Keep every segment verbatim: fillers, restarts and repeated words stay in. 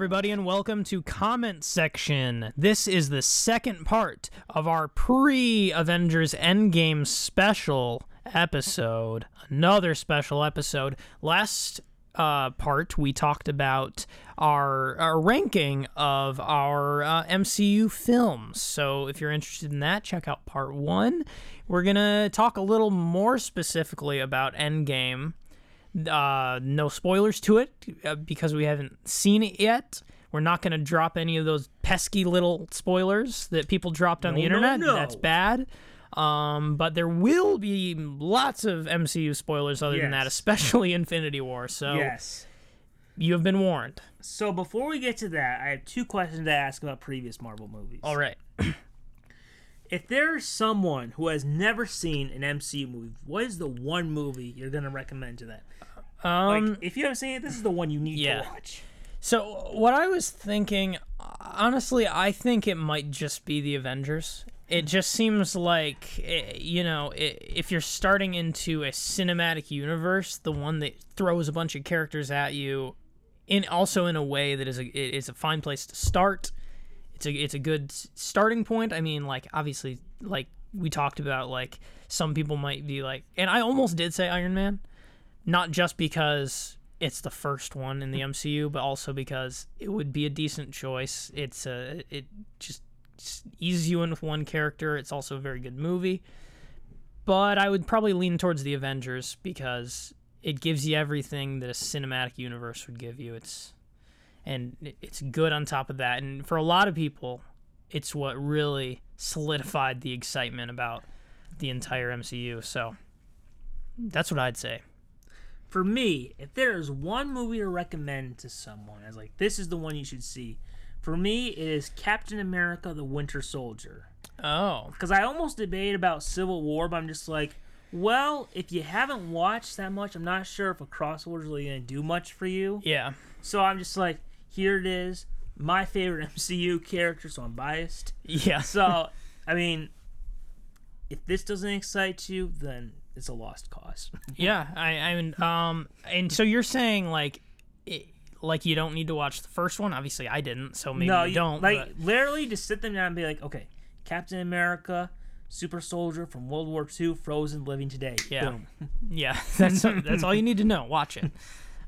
everybody, and welcome to Comment Section. This is the second part of our pre-Avengers Endgame special episode. Another special episode. Last uh, part, we talked about our, our ranking of our uh, M C U films. So if you're interested in that, check out part one. We're going to talk a little more specifically about Endgame. Uh, no spoilers to it uh, because we haven't seen it yet. We're not going to drop any of those pesky little spoilers that people dropped on no, the internet. No, no. That's bad. Um, but there will be lots of M C U spoilers other yes. than that, especially Infinity War. So yes. you have been warned. So before we get to that, I have two questions to ask about previous Marvel movies. All right. If there's someone who has never seen an M C U movie, what is the one movie you're going to recommend to them? Um, like, if you haven't seen it, this is the one you need yeah. to watch. So, what I was thinking, honestly, I think it might just be The Avengers. It just seems like, you know, if you're starting into a cinematic universe, the one that throws a bunch of characters at you, in also in a way that is a, it's a fine place to start. It's a, it's a good starting point. I mean, like, obviously, like, we talked about, like, some people might be like... And I almost did say Iron Man. Not just because it's the first one in the M C U, but also because it would be a decent choice. It's a... It just, just eases you in with one character. It's also a very good movie. But I would probably lean towards The Avengers because it gives you everything that a cinematic universe would give you. It's... And it's good on top of that. And for a lot of people, it's what really solidified the excitement about the entire M C U. So that's what I'd say. For me, if there is one movie to recommend to someone, I was like, this is the one you should see. For me, it is Captain America, the Winter Soldier. Oh. Because I almost debated about Civil War, but I'm just like, well, if you haven't watched that much, I'm not sure if a crossover is really going to do much for you. Yeah. So I'm just like, here it is, my favorite M C U character, so I'm biased. Yeah. So, I mean, if this doesn't excite you, then it's a lost cause. yeah, I, I mean, um, and so you're saying, like, it, like you don't need to watch the first one? Obviously, I didn't, so maybe no, you don't. Like, but... literally just sit them down and be like, okay, Captain America, super soldier from World War Two, frozen, living today. Yeah. Boom. Yeah, that's, that's all you need to know. Watch it.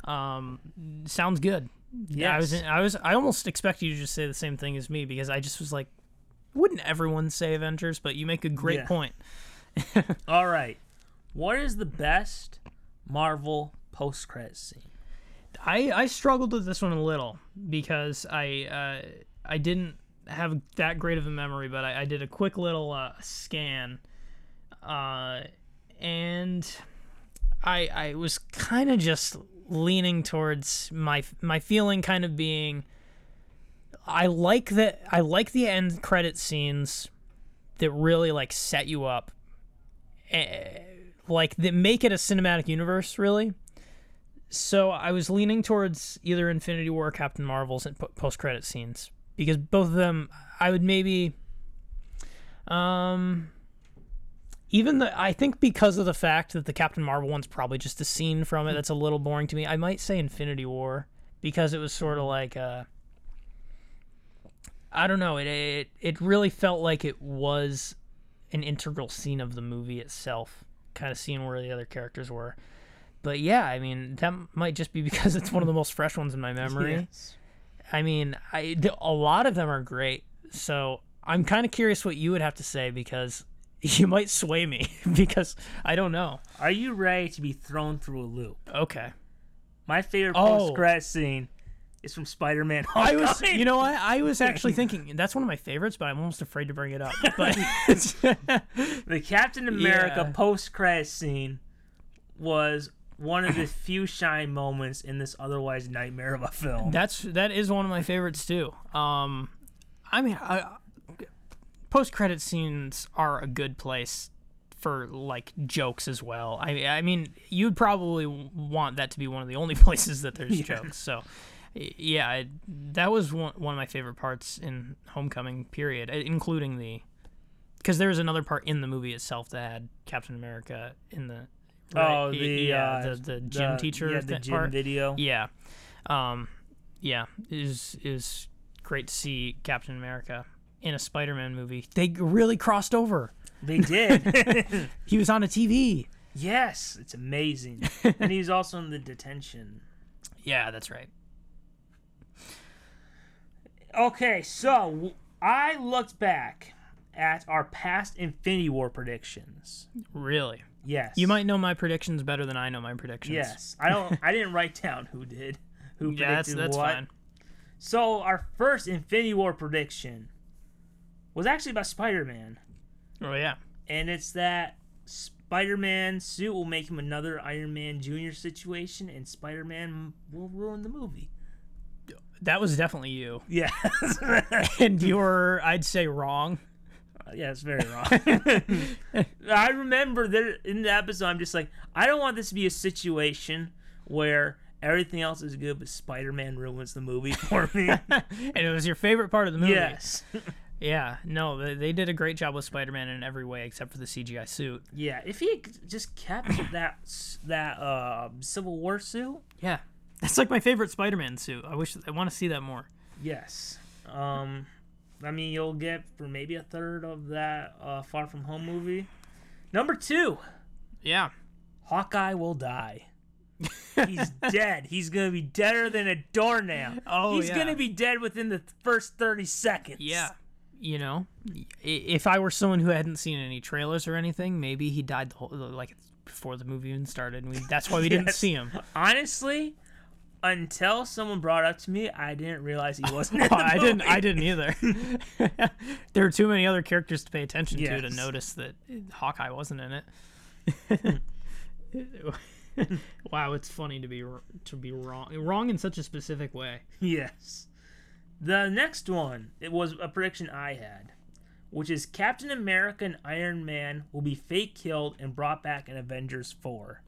Um, sounds good. Yeah, I was, in, I was, I almost expected you to just say the same thing as me because I just was like, wouldn't everyone say Avengers? But you make a great yeah. point. All right, what is the best Marvel post-credits scene? I, I struggled with this one a little because I uh, I didn't have that great of a memory, but I, I did a quick little uh, scan, uh, and I I was kind of just leaning towards my my feeling kind of being I like that I like the end credit scenes that really like set you up, like that make it a cinematic universe really. So I was leaning towards either Infinity War or Captain Marvel's post credit scenes because both of them I would maybe um even the, I think because of the fact that the Captain Marvel one's probably just a scene from it that's a little boring to me, I might say Infinity War because it was sort of like, uh, I don't know, it, it it really felt like it was an integral scene of the movie itself, kind of seeing where the other characters were. But yeah, I mean, that might just be because it's one of the most fresh ones in my memory. Yes. I mean, I, a lot of them are great, so I'm kind of curious what you would have to say because... You might sway me because I don't know. Are you ready to be thrown through a loop? Okay. My favorite oh. post-credits scene is from Spider-Man. Hawkeye. I was, you know, what? I was actually thinking that's one of my favorites, but I'm almost afraid to bring it up. But the Captain America yeah. post-credits scene was one of the few shine moments in this otherwise nightmare of a film. That's that is one of my favorites too. Um, I mean, I. Post-credit scenes are a good place for like jokes as well. I, I mean, you'd probably want that to be one of the only places that there's yeah. jokes. So, yeah, I, that was one, one of my favorite parts in Homecoming. Period, including the because there was another part in the movie itself that had Captain America in the right? oh the yeah uh, the, the gym the, teacher yeah, the gym part. video yeah. Um, yeah, it was, it was great to see Captain America in a Spider-Man movie. They really crossed over. They did. He was on a T V. Yes, it's amazing. And he's also in the detention. Yeah, that's right. Okay, so I looked back at our past Infinity War predictions. Really? Yes. You might know my predictions better than I know my predictions. Yes. I don't. I didn't write down who did, who predicted yeah, that's, that's what. Fine. So our first Infinity War prediction was actually about Spider-Man. Oh, yeah. And it's that Spider-Man's suit will make him another Iron Man Junior situation, and Spider-Man will ruin the movie. That was definitely you. Yeah. And you were, I'd say, wrong. Uh, yeah, it's very wrong. I remember there in the episode, I'm just like, I don't want this to be a situation where everything else is good, but Spider-Man ruins the movie for me. And it was your favorite part of the movie. Yes. Yeah, no, they, they did a great job with Spider-Man in every way except for the C G I suit. Yeah, if he just kept that that uh, Civil War suit. Yeah, that's like my favorite Spider-Man suit. I wish I want to see that more. Yes, um, I mean you'll get for maybe a third of that uh, Far From Home movie. Number two. Yeah, Hawkeye will die. He's dead. He's gonna be deader than a doornail. Oh, he's yeah. gonna be dead within the first thirty seconds. Yeah. You know, if I were someone who hadn't seen any trailers or anything, maybe he died the whole, like before the movie even started, and we, that's why we yes. didn't see him. Honestly, until someone brought up to me, I didn't realize he wasn't. Oh, I didn't. I didn't either. There were too many other characters to pay attention yes. to to notice that Hawkeye wasn't in it. Wow, it's funny to be to be wrong, wrong in such a specific way. Yes. The next one, it was a prediction I had, which is Captain America and Iron Man will be fake killed and brought back in Avengers four.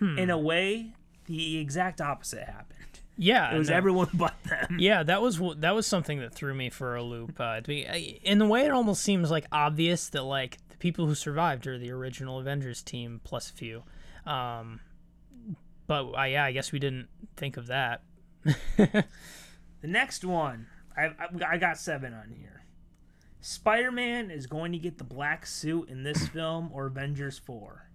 Hmm. In a way, the exact opposite happened. Yeah, it was no. everyone but them. Yeah, that was that was something that threw me for a loop. Uh, to be, in the way, it almost seems like obvious that like the people who survived are the original Avengers team plus a few. Um, but uh, yeah, I guess we didn't think of that. The next one, I, I, I got seven on here. Spider-Man is going to get the black suit in this film or Avengers four.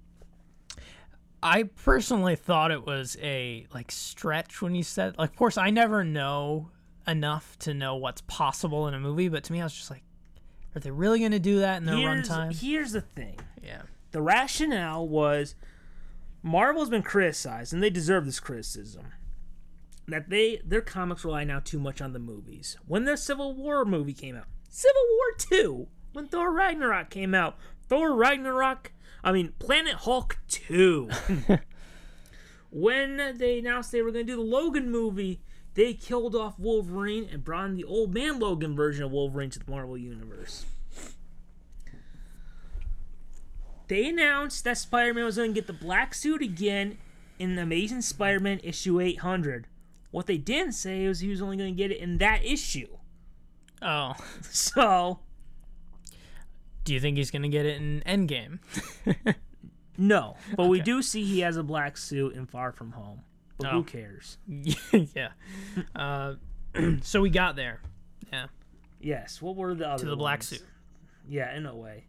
I personally thought it was a like stretch when you said, like, of course, I never know enough to know what's possible in a movie, but to me, I was just like, are they really going to do that in their runtime? Here's the thing. Yeah. The rationale was Marvel's been criticized, and they deserve this criticism, that they their comics rely now too much on the movies. When their Civil War movie came out, Civil War two, when Thor Ragnarok came out, Thor Ragnarok, I mean, Planet Hulk two. When they announced they were going to do the Logan movie, they killed off Wolverine and brought in the old man Logan version of Wolverine to the Marvel Universe. They announced that Spider-Man was going to get the black suit again in Amazing Spider-Man issue eight hundred. What they didn't say was he was only going to get it in that issue. Oh. So. Do you think he's going to get it in Endgame? No. But okay. We do see he has a black suit in Far From Home. But oh. Who cares? Yeah. Uh, so we got there. Yeah. Yes. What were the other To the ones? Black suit. Yeah, in a way.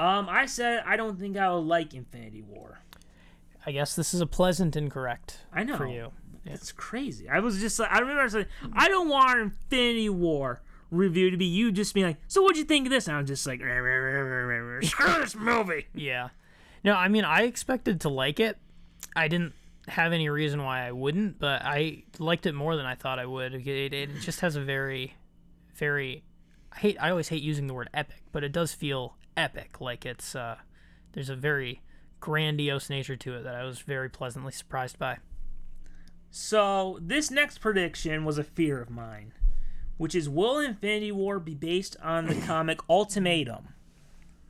Um, I said I don't think I would like Infinity War. I guess this is a pleasant incorrect I know. For you. Yeah. It's crazy. I was just like, I remember I was like, I don't want an Infinity War review to be you just being like, so what'd you think of this? And I was just like, screw this movie. Yeah. No, I mean, I expected to like it. I didn't have any reason why I wouldn't, but I liked it more than I thought I would. It, it just has a very, very, I hate, I always hate using the word epic, but it does feel epic. Like it's, uh, there's a very grandiose nature to it that I was very pleasantly surprised by. So, this next prediction was a fear of mine, which is, will Infinity War be based on the comic Ultimatum?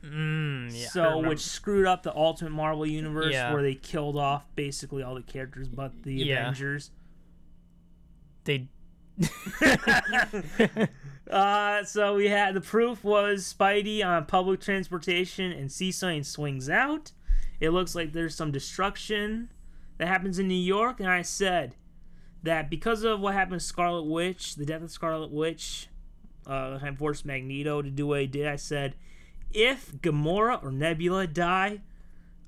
Mm, yeah. So, which screwed up the Ultimate Marvel Universe, yeah. where they killed off basically all the characters but the yeah. Avengers. They... uh, so, we had... The proof was Spidey on public transportation and sees something swings out. It looks like there's some destruction that happens in New York, and I said, that because of what happened to Scarlet Witch, the death of Scarlet Witch, uh, and forced Magneto to do what he did, I said, if Gamora or Nebula die,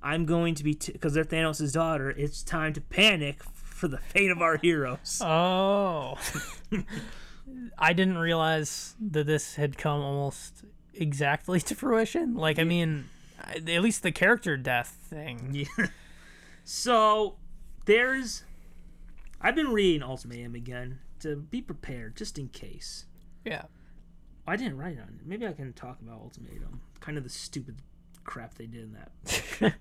I'm going to be, because they're Thanos' daughter, it's time to panic for the fate of our heroes. Oh. I didn't realize that this had come almost exactly to fruition. Like, yeah. I mean, at least the character death thing. Yeah. So, there's... I've been reading Ultimatum again to be prepared, just in case. Yeah. I didn't write on it. Maybe I can talk about Ultimatum. Kind of the stupid crap they did in that.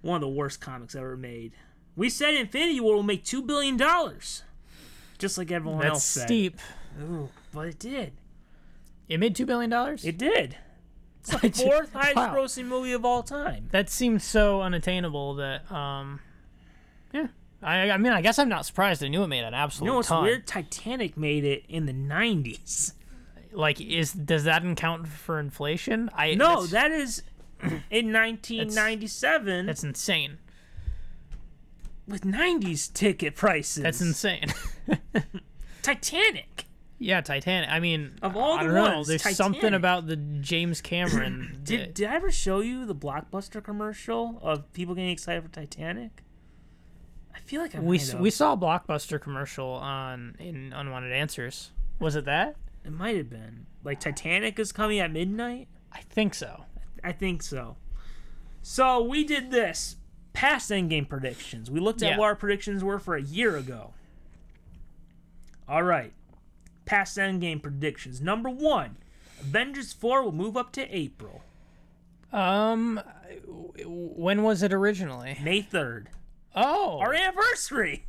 One of the worst comics ever made. We said Infinity War will make two billion dollars. Just like everyone That's else said. That's steep. Ooh, but it did. It made two billion dollars? It did. It's the fourth highest wow. grossing movie of all time. That seems so unattainable that, um, yeah. I, I mean, I guess I'm not surprised. I knew it made an absolute ton. You know what's ton. weird? Titanic made it in the nineties. Like, is does that count for inflation? I No, that is in nineteen ninety-seven. That's, that's insane. With nineties ticket prices. That's insane. Titanic. Yeah, Titanic. I mean, of all the I don't ones, know. There's Titanic. Something about the James Cameron. did, did I ever show you the Blockbuster commercial of people getting excited for Titanic? I feel like I we s- we saw a Blockbuster commercial on in Unwanted Answers. Was it that? It might have been. Like Titanic is coming at midnight. I think so. I think so. So we did this past Endgame predictions. We looked at yeah. what our predictions were for a year ago. All right. Past Endgame predictions. Number one, Avengers four will move up to April. Um, when was it originally? May third. Oh. Our anniversary.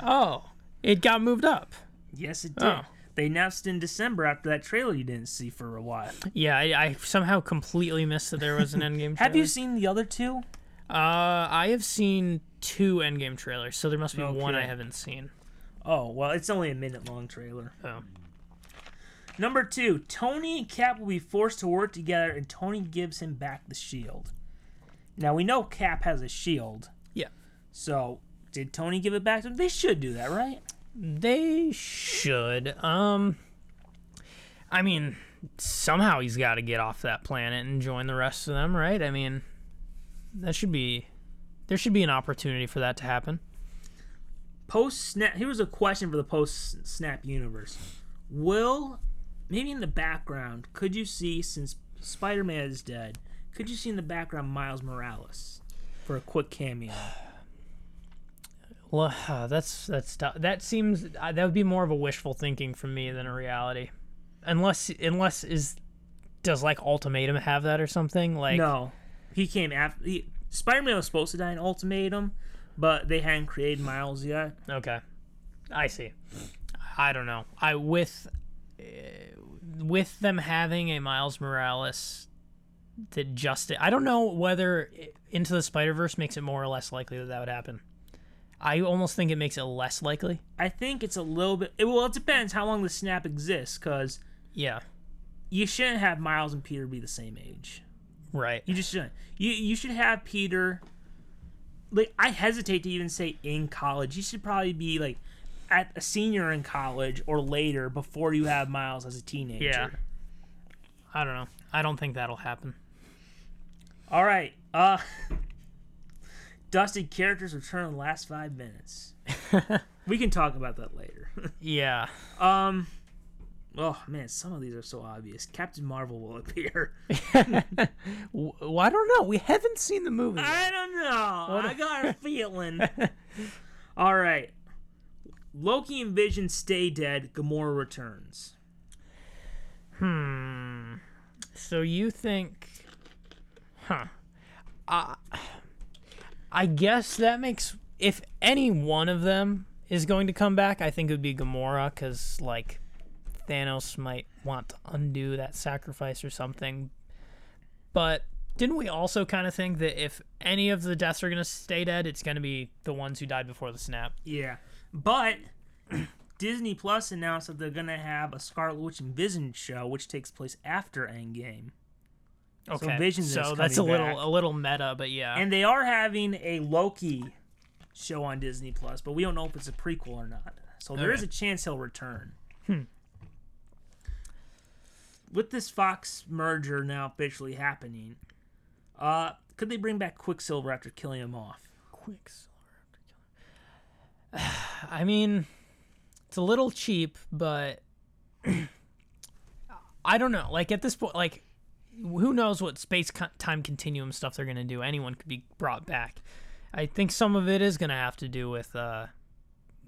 Oh. It got moved up. Yes, it did. Oh. They announced in December after that trailer you didn't see for a while. Yeah, I, I somehow completely missed that there was an Endgame trailer. Have you seen the other two? Uh, I have seen two Endgame trailers, so there must be okay. one I haven't seen. Oh, well, it's only a minute-long trailer. Oh. Number two, Tony and Cap will be forced to work together, and Tony gives him back the shield. Now, we know Cap has a shield. Yeah. So, did Tony give it back to him? They should do that, right? They should. Um, I mean, somehow he's got to get off that planet and join the rest of them, right? I mean, that should be... There should be an opportunity for that to happen. Post-snap... Here's a question for the post-snap universe. Will... Maybe in the background, could you see, since Spider-Man is dead, could you see in the background Miles Morales for a quick cameo? Well, uh, that's that's that seems uh, that would be more of a wishful thinking from me than a reality, unless unless is does like Ultimatum have that or something? Like no, he came after he, Spider-Man was supposed to die in Ultimatum, but they hadn't created Miles yet. Okay, I see. I don't know. I with uh, with them having a Miles Morales that just I don't know whether Into the Spider-Verse makes it more or less likely that that would happen. I almost think it makes it less likely. I think it's a little bit... It, well, it depends how long the snap exists, because... Yeah. You shouldn't have Miles and Peter be the same age. Right. You just shouldn't. You you should have Peter... Like, I hesitate to even say in college. You should probably be, like, at a senior in college or later before you have Miles as a teenager. Yeah. I don't know. I don't think that'll happen. All right. Uh... Dusted characters return in the last five minutes. We can talk about that later. Yeah. Um. Oh, man, some of these are so obvious. Captain Marvel will appear. Well, I don't know. We haven't seen the movie yet. I don't know. What I a- got a feeling. All right. Loki and Vision stay dead. Gamora returns. Hmm. So you think... Huh. Uh... I guess that makes... If any one of them is going to come back, I think it would be Gamora, because, like, Thanos might want to undo that sacrifice or something. But didn't we also kind of think that if any of the deaths are going to stay dead, it's going to be the ones who died before the snap? Yeah. But Disney Plus announced that they're going to have a Scarlet Witch and Vision show, which takes place after Endgame. Okay, so, so that's a little back. a little meta, but yeah. And they are having a Loki show on Disney Plus, but we don't know if it's a prequel or not. So there okay. is a chance he'll return. Hmm. With this Fox merger now officially happening, uh, could they bring back Quicksilver after killing him off? Quicksilver after killing him off. I mean, it's a little cheap, but I don't know. Like, at this point, like, who knows what space-time continuum stuff they're going to do. Anyone could be brought back. I think some of it is going to have to do with, uh,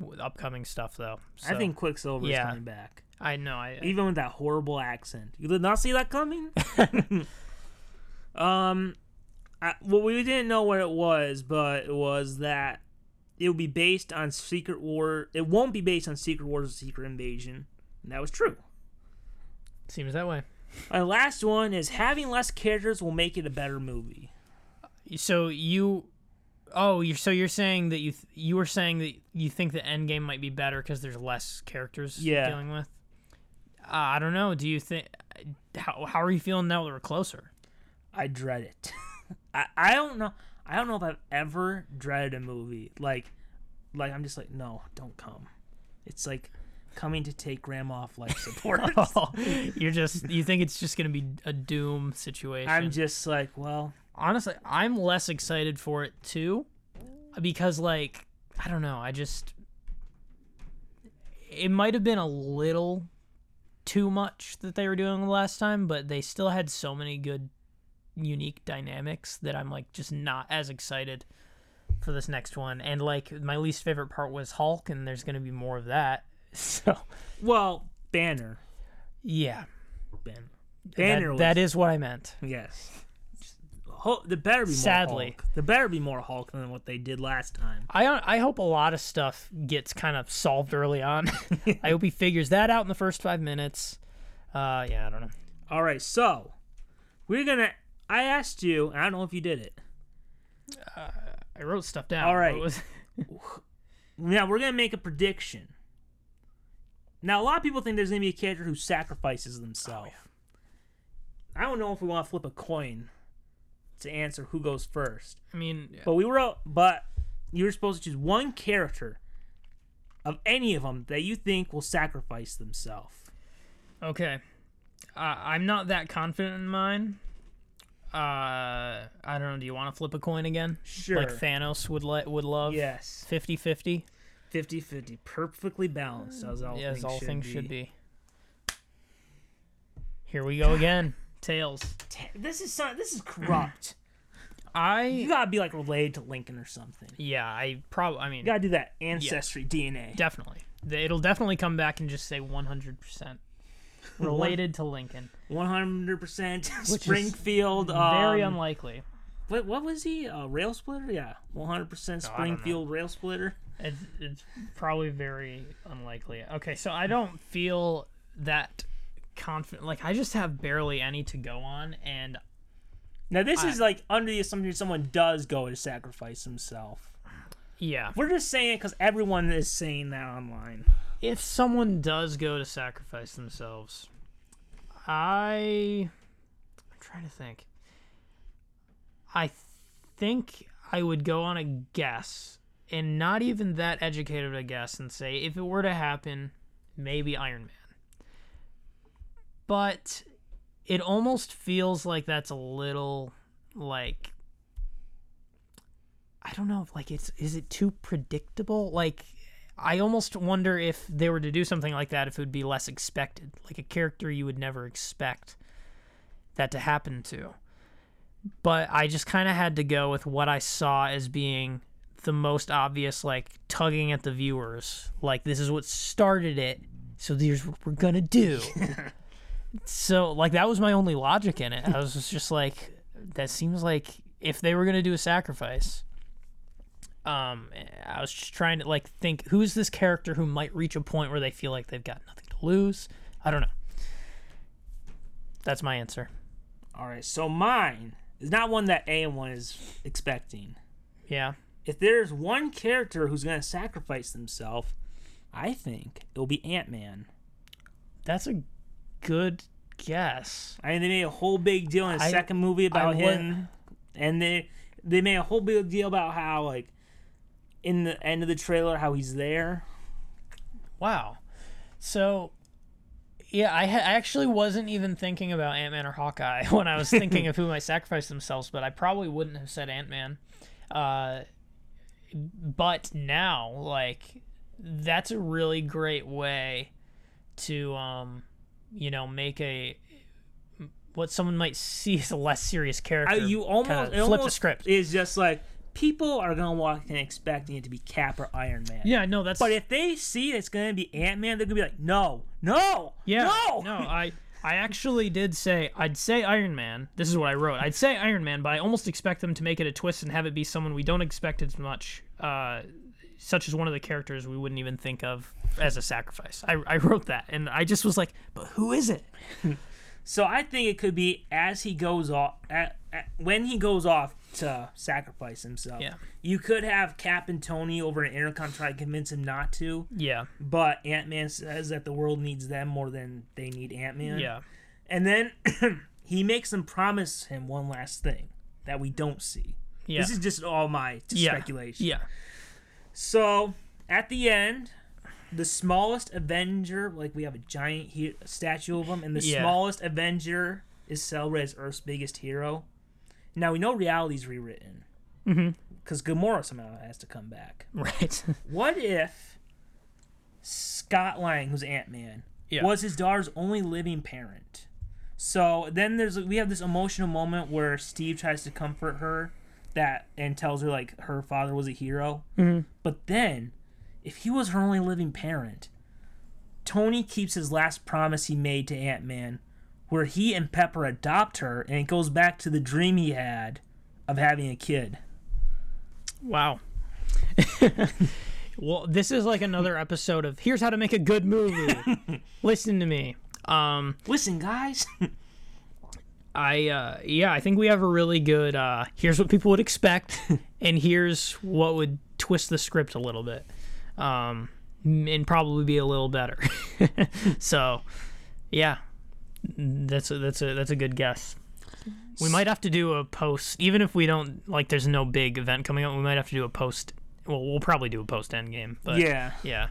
with upcoming stuff, though. So, I think Quicksilver's yeah. coming back. I know. I, I, Even with that horrible accent. You did not see that coming? um, I, well, we didn't know what it was, but it was that it would be based on Secret War. It won't be based on Secret Wars or Secret Invasion, and that was true. Seems that way. My last one is having less characters will make it a better movie. So you... Oh, you're, so you're saying that you th- you were saying that you think the Endgame might be better because there's less characters yeah. dealing with? Uh, I don't know. Do you think... How how are you feeling now that we're closer? I dread it. I, I don't know. I don't know if I've ever dreaded a movie. Like, like I'm just like, no, don't come. It's like... coming to take Grandma off life support. oh, you're just you think it's just gonna be a doom situation. I'm just like, well, honestly, I'm less excited for it too, because like I don't know, I just it might have been a little too much that they were doing the last time, but they still had so many good, unique dynamics that I'm like just not as excited for this next one. And like my least favorite part was Hulk, and there's gonna be more of that. So, well, Banner. Yeah. Banner. Banner that, was, that is what I meant. Yes. Hulk, the better be more Sadly. Hulk. The better be more Hulk than what they did last time. I I hope a lot of stuff gets kind of solved early on. I hope he figures that out in the first five minutes. Uh, yeah, I don't know. All right, so we're gonna. I asked you. I don't know if you did it. Uh, I wrote stuff down. All right. Was... now we're gonna make a prediction. Now, a lot of people think there's going to be a character who sacrifices themselves. Oh, yeah. I don't know if we want to flip a coin to answer who goes first. I mean... Yeah. But we were... But you were supposed to choose one character of any of them that you think will sacrifice themselves. Okay. Uh, I'm not that confident in mine. Uh, I don't know. Do you want to flip a coin again? Sure. Like Thanos would le- would love? Yes. fifty-fifty? fifty-fifty, perfectly balanced, as all, yes, things, all should things should be. Here we go again. Tails. Ta- this is so- this is corrupt. I you gotta be like related to Lincoln or something. Yeah, I probably. I mean, you gotta do that ancestry yeah, D N A. Definitely, it'll definitely come back and just say one hundred percent related to Lincoln. One hundred percent Springfield. Very um, unlikely. What what was he? A rail splitter? Yeah, one hundred percent Springfield rail splitter. It's, it's probably very unlikely. Okay, so I don't feel that confident. Like, I just have barely any to go on, and... Now, this I, is, like, under the assumption someone does go to sacrifice himself. Yeah. We're just saying it because everyone is saying that online. If someone does go to sacrifice themselves, I... I'm trying to think. I think I would go on a guess... and not even that educated, I guess, and say, if it were to happen, maybe Iron Man. But it almost feels like that's a little, like, I don't know, like, it's is it too predictable? Like, I almost wonder if they were to do something like that, if it would be less expected. Like, a character you would never expect that to happen to. But I just kind of had to go with what I saw as being... the most obvious, like tugging at the viewers, like this is what started it, so here's what we're gonna do. So like that was my only logic in it. I was just like, that seems like if they were gonna do a sacrifice, um I was just trying to like think, who's this character who might reach a point where they feel like they've got nothing to lose? I don't know. That's my answer. All right, so mine is not one that anyone is expecting. Yeah. If there's one character who's going to sacrifice themselves, I think it'll be Ant-Man. That's a good guess. I mean, they made a whole big deal in the I, second movie about I him. Would... And they they made a whole big deal about how, like, in the end of the trailer how he's there. Wow. So, yeah, I, ha- I actually wasn't even thinking about Ant-Man or Hawkeye when I was thinking of who might sacrifice themselves, but I probably wouldn't have said Ant-Man. Uh, but now, like, that's a really great way to, um, you know, make a... what someone might see as a less serious character. I, you almost kind of flip almost the script. Is just like people are gonna walk in expecting it to be Cap or Iron Man. Yeah, no, that's. But if they see it's gonna be Ant Man, they're gonna be like, no, no, yeah, no, no. I, I actually did say I'd say Iron Man. This is what I wrote. I'd say Iron Man, but I almost expect them to make it a twist and have it be someone we don't expect as much, uh, such as one of the characters we wouldn't even think of as a sacrifice. I, I wrote that, and I just was like, but who is it? So I think it could be as he goes off, at, at, when he goes off to sacrifice himself. Yeah. You could have Cap and Tony over an intercom try to convince him not to. Yeah. But Ant-Man says that the world needs them more than they need Ant-Man. Yeah. And then he makes them promise him one last thing that we don't see. Yeah. This is just all my just yeah. speculation. Yeah. So at the end, the smallest Avenger, like we have a giant he- statue of him, and the yeah. smallest Avenger is celebrated as Earth's biggest hero. Now, we know reality's rewritten. Because mm-hmm. Gamora somehow has to come back. Right. What if Scott Lang, who's Ant-Man, yeah. was his daughter's only living parent? So then there's we have this emotional moment where Steve tries to comfort her that and tells her, like, her father was a hero. Mm-hmm. But then... if he was her only living parent, Tony keeps his last promise he made to Ant-Man, where he and Pepper adopt her, and it goes back to the dream he had of having a kid. Wow. Well, this is like another episode of Here's How to Make a Good Movie. Listen to me. Um, Listen, guys. I uh, yeah, I think we have a really good, uh, here's what people would expect, and here's what would twist the script a little bit. Um, and probably be a little better. So, yeah, that's a, that's a that's a good guess. We might have to do a post, even if we don't like. There's no big event coming up. We might have to do a post. Well, we'll probably do a post Endgame. But yeah, yeah.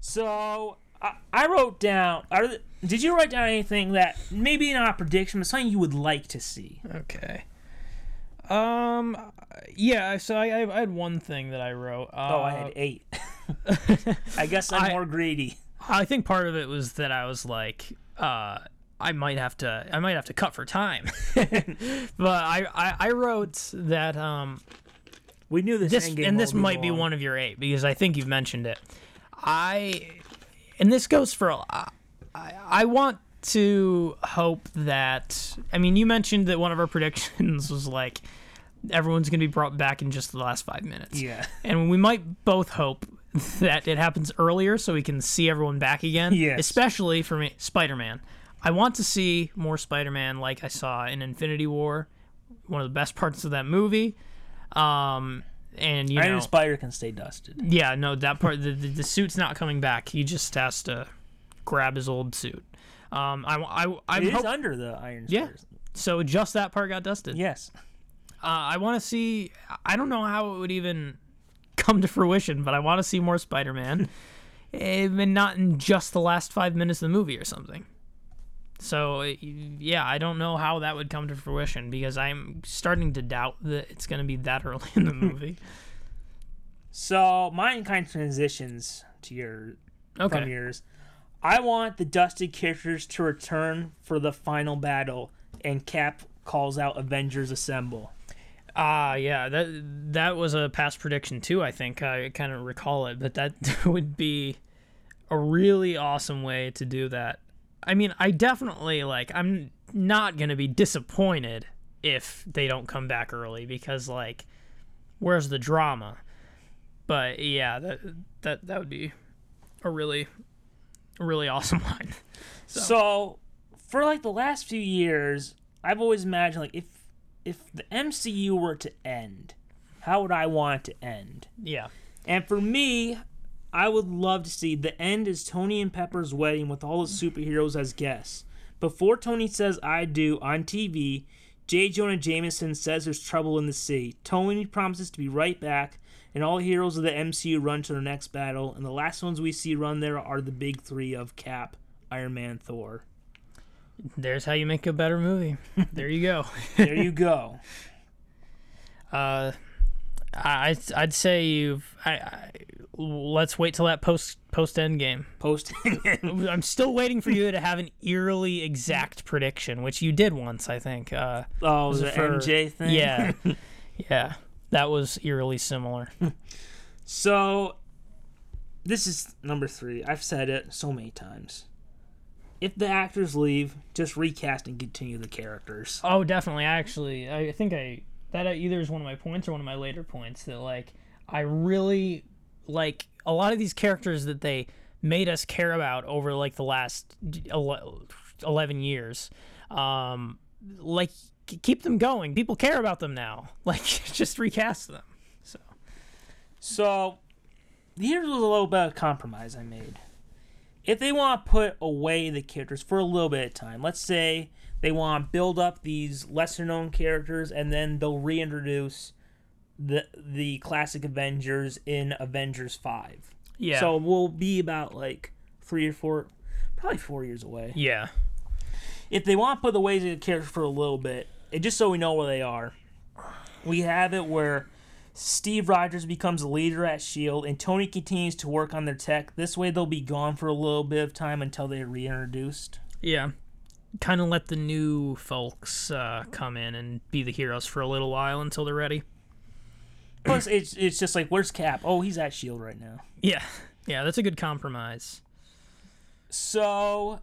So I, I wrote down. Are, did you write down anything that maybe not a prediction, but something you would like to see? Okay. Um, yeah, so I, I had one thing that I wrote. Uh, oh, I had eight. I guess I'm I, more greedy. I think part of it was that I was like, uh, I might have to, I might have to cut for time. But I, I, I wrote that, um, we knew this, this Endgame and this might be one of your eight because I think you've mentioned it. I, and this goes for, I, I, I want to hope that, I mean, you mentioned that one of our predictions was like, everyone's going to be brought back in just the last five minutes. Yeah. And we might both hope that it happens earlier so we can see everyone back again. Yeah. Especially for me, Spider-Man. I want to see more Spider-Man like I saw in Infinity War. One of the best parts of that movie. Um, and, you Iron know... Iron Spider can stay dusted. Yeah, no, that part... the, the, the suit's not coming back. He just has to grab his old suit. Um, I... I I'm it is ho- under the Iron Spider. Yeah. So just that part got dusted. Yes. Uh, I want to see... I don't know how it would even come to fruition, but I want to see more Spider-Man. And not in just the last five minutes of the movie or something. So, yeah, I don't know how that would come to fruition because I'm starting to doubt that it's going to be that early in the movie. So, mine kind of transitions to your... Okay. From yours. I want the dusted characters to return for the final battle, and Cap calls out Avengers Assemble. Ah, uh, yeah, that that was a past prediction too, I think. I kind of recall it, but that would be a really awesome way to do that. I mean, I definitely, like, I'm not going to be disappointed if they don't come back early because, like, where's the drama? But, yeah, that that, that would be a really, really awesome line. So, so for, like, the last few years... I've always imagined, like, if if the M C U were to end, how would I want it to end? Yeah. And for me, I would love to see the end is Tony and Pepper's wedding with all the superheroes as guests. Before Tony says I do on T V, J. Jonah Jameson says there's trouble in the sea. Tony promises to be right back, and all heroes of the M C U run to their next battle, and the last ones we see run there are the big three of Cap, Iron Man, Thor. There's how you make a better movie. There you go. There you go. Uh, I I'd say you've. I, I let's wait till that post post end game. Post end game. I'm still waiting for you to have an eerily exact prediction, which you did once, I think. Uh, oh, was the for, M J thing. Yeah, yeah, that was eerily similar. So, this is number three. I've said it so many times. If the actors leave, just recast and continue the characters. Oh, definitely. I actually, I think I that either is one of my points or one of my later points that, like, I really like a lot of these characters that they made us care about over, like, the last eleven years. Um, like, keep them going. People care about them now. Like, just recast them. So, so here's a little bit of compromise I made. If they want to put away the characters for a little bit of time, let's say they want to build up these lesser-known characters and then they'll reintroduce the the classic Avengers in Avengers five. Yeah. So we'll be about, like, three or four, probably four years away. Yeah. If they want to put away the characters for a little bit, and just so we know where they are, we have it where Steve Rogers becomes a leader at S H I E L D and Tony continues to work on their tech. This way they'll be gone for a little bit of time until they're reintroduced. Yeah. Kind of let the new folks uh, come in and be the heroes for a little while until they're ready. Plus, it's it's just like, where's Cap? Oh, he's at S H I E L D right now. Yeah. Yeah, that's a good compromise. So,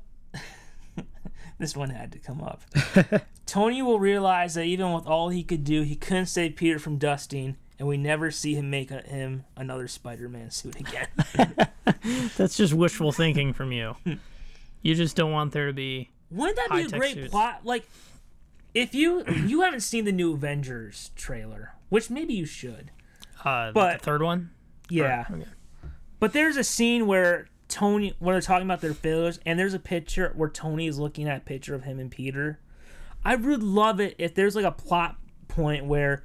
this one had to come up. Tony will realize that even with all he could do, he couldn't save Peter from dusting. And we never see him make a, him another Spider-Man suit again. That's just wishful thinking from you. You just don't want there to be. Wouldn't that be a great suits. plot? Like, if you you haven't seen the new Avengers trailer, which maybe you should. Uh, but, the third one? Yeah. Or, okay. But there's a scene where Tony, when they're talking about their failures, and there's a picture where Tony is looking at a picture of him and Peter. I would love it if there's, like, a plot point where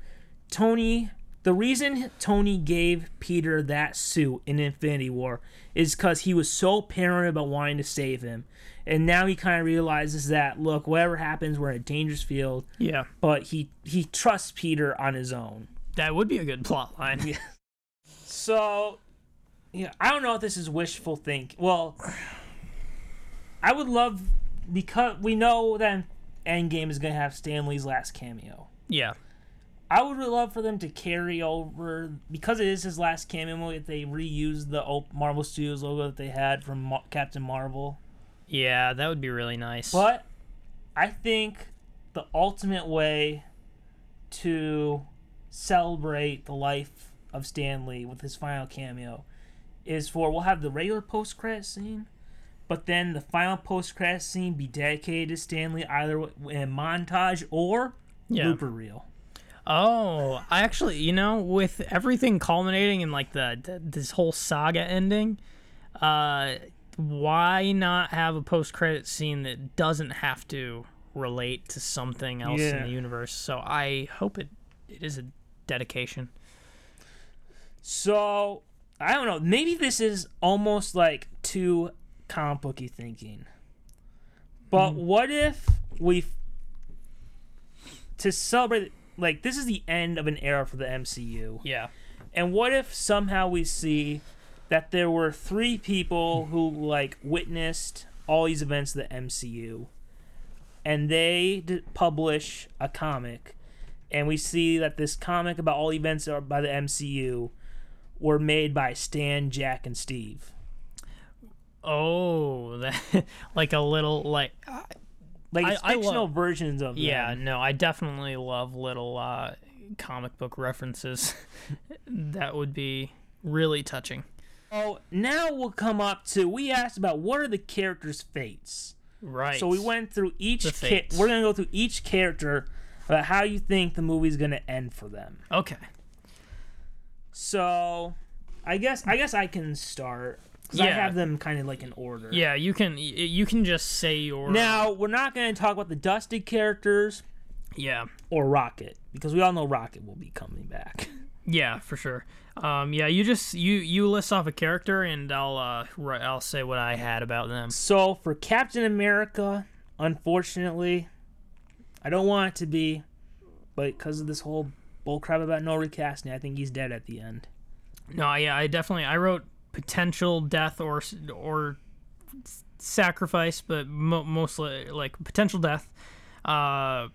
Tony... The reason Tony gave Peter that suit in Infinity War is because he was so paranoid about wanting to save him. And now he kind of realizes that, look, whatever happens, we're in a dangerous field. Yeah. But he, he trusts Peter on his own. That would be a good plot line. Yeah. So, yeah, I don't know if this is wishful thinking. Well, I would love, because we know that Endgame is going to have Stan Lee's last cameo. Yeah. I would love for them to carry over, because it is his last cameo, if they reuse the Marvel Studios logo that they had from Captain Marvel. Yeah, that would be really nice. But I think the ultimate way to celebrate the life of Stan Lee with his final cameo is for, we'll have the regular post-credit scene, but then the final post-credit scene be dedicated to Stan Lee, either in montage or yeah. blooper reel. Oh, I actually, you know, with everything culminating in, like, the, the this whole saga ending, uh, why not have a post-credit scene that doesn't have to relate to something else yeah. in the universe? So I hope it, it is a dedication. So, I don't know. Maybe this is almost, like, too comic booky thinking. But mm. what if we... To celebrate... Like, this is the end of an era for the M C U. Yeah. And what if somehow we see that there were three people who, like, witnessed all these events of the M C U, and they d- publish a comic, and we see that this comic about all events by the M C U were made by Stan, Jack, and Steve. Oh, that, like a little, like... Uh... Like, it's I, fictional I love, versions of them. Yeah, no, I definitely love little uh, comic book references. That would be really touching. Oh, now we'll come up to, we asked about what are the characters' fates. Right. So we went through each, ca- we're going to go through each character about how you think the movie's going to end for them. Okay. So, I guess I guess I can start. Because yeah. I have them kind of like in order. Yeah, you can you can just say your... Now, we're not going to talk about the dusted characters. Yeah. Or Rocket, because we all know Rocket will be coming back. Yeah, for sure. Um, yeah, you just you you list off a character, and I'll uh, I'll say what I had about them. So for Captain America, unfortunately, I don't want it to be, but because of this whole bullcrap about no recasting, I think he's dead at the end. No, yeah, I definitely I wrote potential death or or sacrifice, but mo- mostly like potential death, uh,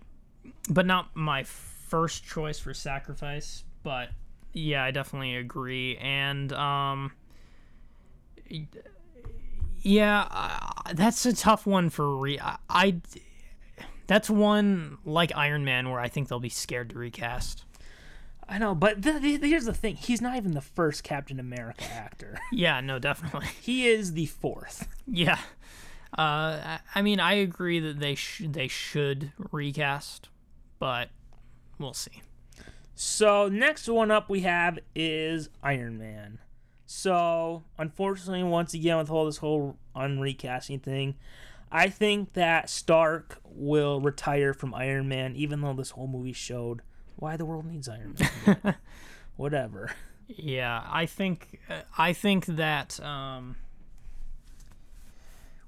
but not my first choice for sacrifice. But yeah, I definitely agree. And um, yeah, uh, that's a tough one for re. I, I that's one like Iron Man where I think they'll be scared to recast. I know, but the, the, here's the thing: he's not even the first Captain America actor. Yeah, no, definitely. He is the fourth. Yeah, uh, I, I mean, I agree that they sh- they should recast, but we'll see. So, next one up we have is Iron Man. So, unfortunately, once again, with all this whole unrecasting thing, I think that Stark will retire from Iron Man, even though this whole movie showed why the world needs Iron Man. Whatever. Yeah, I think, I think that, um,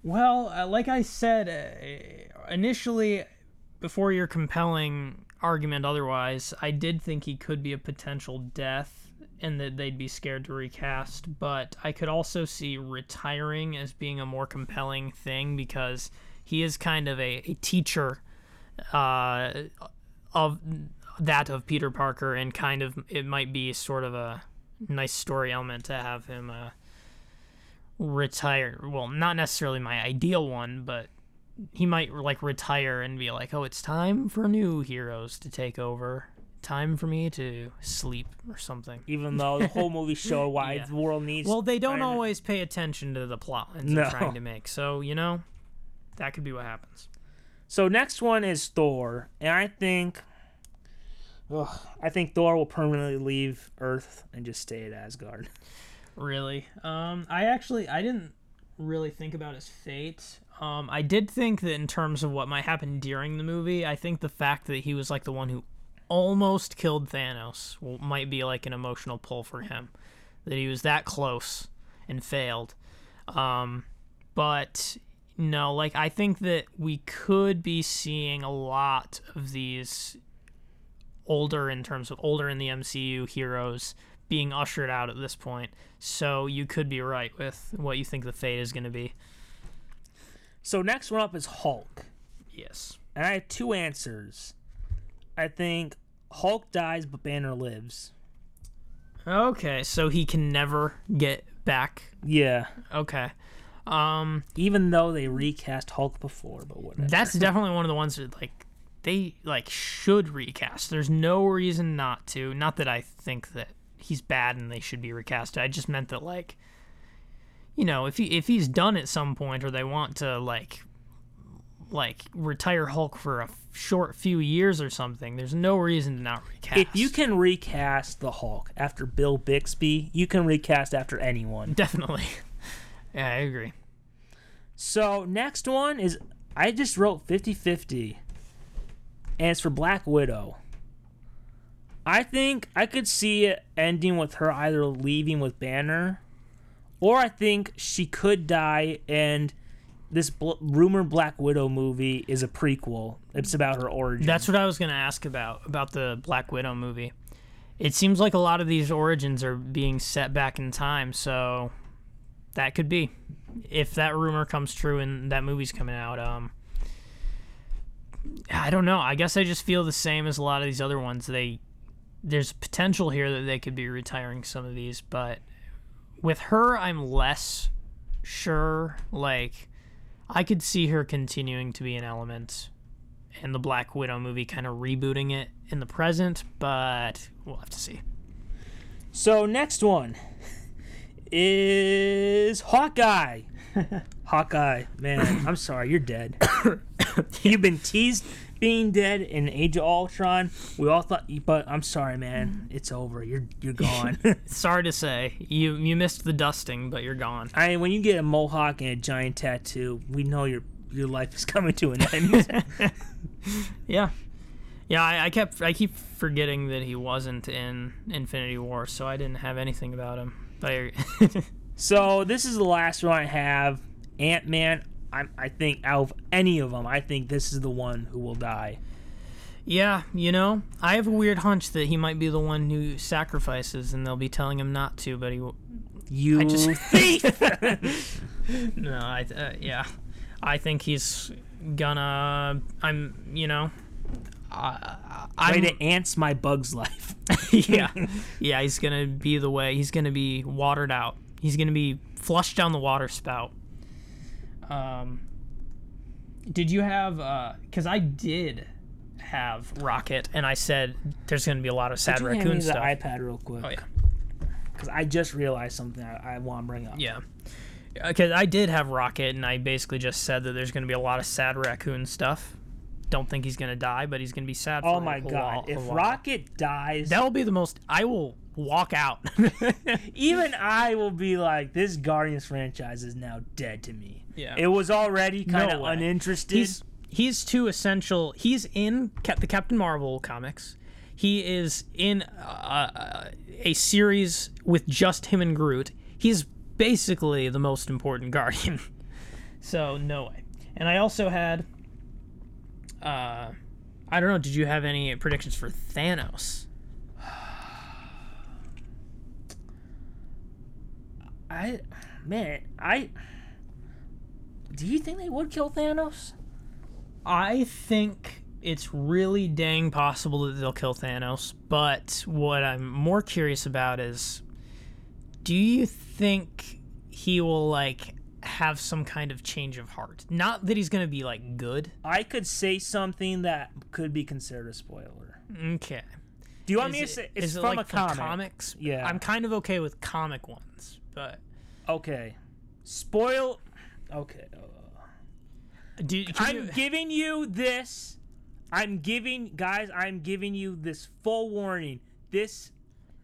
well, uh, like I said, uh, initially, before your compelling argument otherwise, I did think he could be a potential death and that they'd be scared to recast, but I could also see retiring as being a more compelling thing because he is kind of a, a teacher uh, of that of Peter Parker, and kind of it might be sort of a nice story element to have him uh, retire. Well, not necessarily my ideal one, but he might like retire and be like, oh, it's time for new heroes to take over. Time for me to sleep or something. Even though the whole movie showed why yeah. the world needs. Well, they don't always pay attention to the plot lines no. they're trying to make. So, you know, that could be what happens. So next one is Thor. And I think, ugh, I think Thor will permanently leave Earth and just stay at Asgard. Really? Um, I actually, I didn't really think about his fate. Um, I did think that in terms of what might happen during the movie, I think the fact that he was like the one who almost killed Thanos might be like an emotional pull for him, that he was that close and failed. Um, but no, like I think that we could be seeing a lot of these older, in terms of older in the M C U heroes being ushered out at this point. So you could be right with what you think the fate is going to be. So next one up is Hulk. Yes. And I have two answers. I think Hulk dies, but Banner lives. Okay, so he can never get back? Yeah. Okay. Um, Even though they recast Hulk before, but whatever. That's definitely one of the ones that, like, they, like, should recast. There's no reason not to. Not that I think that he's bad and they should be recast. I just meant that, like, you know, if he if he's done at some point, or they want to like like retire Hulk for a short few years or something, there's no reason to not recast. If you can recast the Hulk after Bill Bixby, you can recast after anyone. Definitely. Yeah, I agree. So next one is, I just wrote fifty-fifty, and it's for Black Widow. I think I could see it ending with her either leaving with Banner, or I think she could die, and this bl- rumored Black Widow movie is a prequel. It's about her origin. That's what I was going to ask about, about the Black Widow movie. It seems like a lot of these origins are being set back in time, so that could be. If that rumor comes true and that movie's coming out, um, I don't know. I guess I just feel the same as a lot of these other ones. They There's potential here that they could be retiring some of these, but with her, I'm less sure. Like, I could see her continuing to be an element and the Black Widow movie kind of rebooting it in the present, but we'll have to see. So, next one is Hawkeye. Hawkeye, man, I'm sorry, you're dead. You've been teased being dead in Age of Ultron. We all thought, but I'm sorry, man, it's over. You're you're gone. Sorry to say, you you missed the dusting, but you're gone. I mean, when you get a mohawk and a giant tattoo, we know your your life is coming to an end. Yeah, Yeah, I, I kept I keep forgetting that he wasn't in Infinity War, so I didn't have anything about him. I... So this is the last one I have. Ant-Man. I I think out of any of them, I think this is the one who will die. Yeah, you know, I have a weird hunch that he might be the one who sacrifices, and they'll be telling him not to, but he. Will... You I just... thief! No, I uh, yeah, I think he's gonna. I'm you know. Uh, way to ants my bug's life. yeah, yeah. He's gonna be the way. He's gonna be watered out. He's gonna be flushed down the water spout. Um. Did you have? Uh, because I did have Rocket, and I said there's gonna be a lot of sad raccoon hand me stuff. The iPad real quick. Oh yeah. Because I just realized something I, I want to bring up. Yeah. Because I did have Rocket, and I basically just said that there's gonna be a lot of sad raccoon stuff. Don't think he's gonna die, but he's gonna be sad for oh my a god while, if while. Rocket dies, that'll be the most I will walk out. Even I will be like, this Guardians franchise is now dead to me. Yeah, it was already kind of no uninterested. He's, he's too essential. He's in Cap- the Captain Marvel comics. He is in uh, a series with just him and Groot. He's basically the most important Guardian. So no way. And I also had Uh, I don't know, did you have any predictions for Thanos? I, man, I, do you think they would kill Thanos? I think it's really dang possible that they'll kill Thanos, but what I'm more curious about is, do you think he will, like, have some kind of change of heart? Not that he's gonna be like good. I could say something that could be considered a spoiler. Okay. Do you want is me to it, say it's is from it like a from comic? Comics? Yeah. I'm kind of okay with comic ones, but okay. Spoil. Okay. Uh... Do, I'm you... giving you this. I'm giving guys. I'm giving you this full warning. This.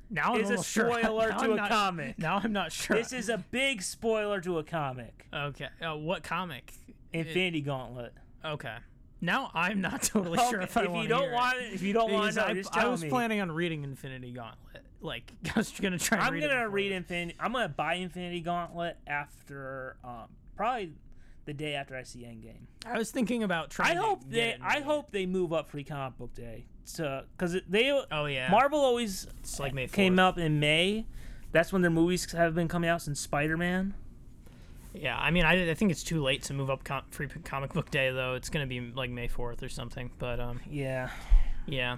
Now I'm is a spoiler sure. to I'm a not, comic. Now I'm not sure. This is a big spoiler to a comic. Okay. Uh, what comic? Infinity it, Gauntlet. Okay. Now I'm not totally okay. sure if, if I want you don't hear want it. If you don't want to, just I, tell I was me. planning on reading Infinity Gauntlet. Like I was gonna try. And I'm read gonna it read Infinity. I'm gonna buy Infinity Gauntlet after um, probably the day after I see Endgame. I was thinking about trying. I hope to they. I hope they move up Free Comic Book Day. So, because they, oh yeah, Marvel always it's like May fourth. Came out in May. That's when their movies have been coming out since Spider-Man. Yeah, I mean, I, I think it's too late to move up com- Free Comic Book Day though. It's gonna be like May fourth or something. But um, yeah, yeah,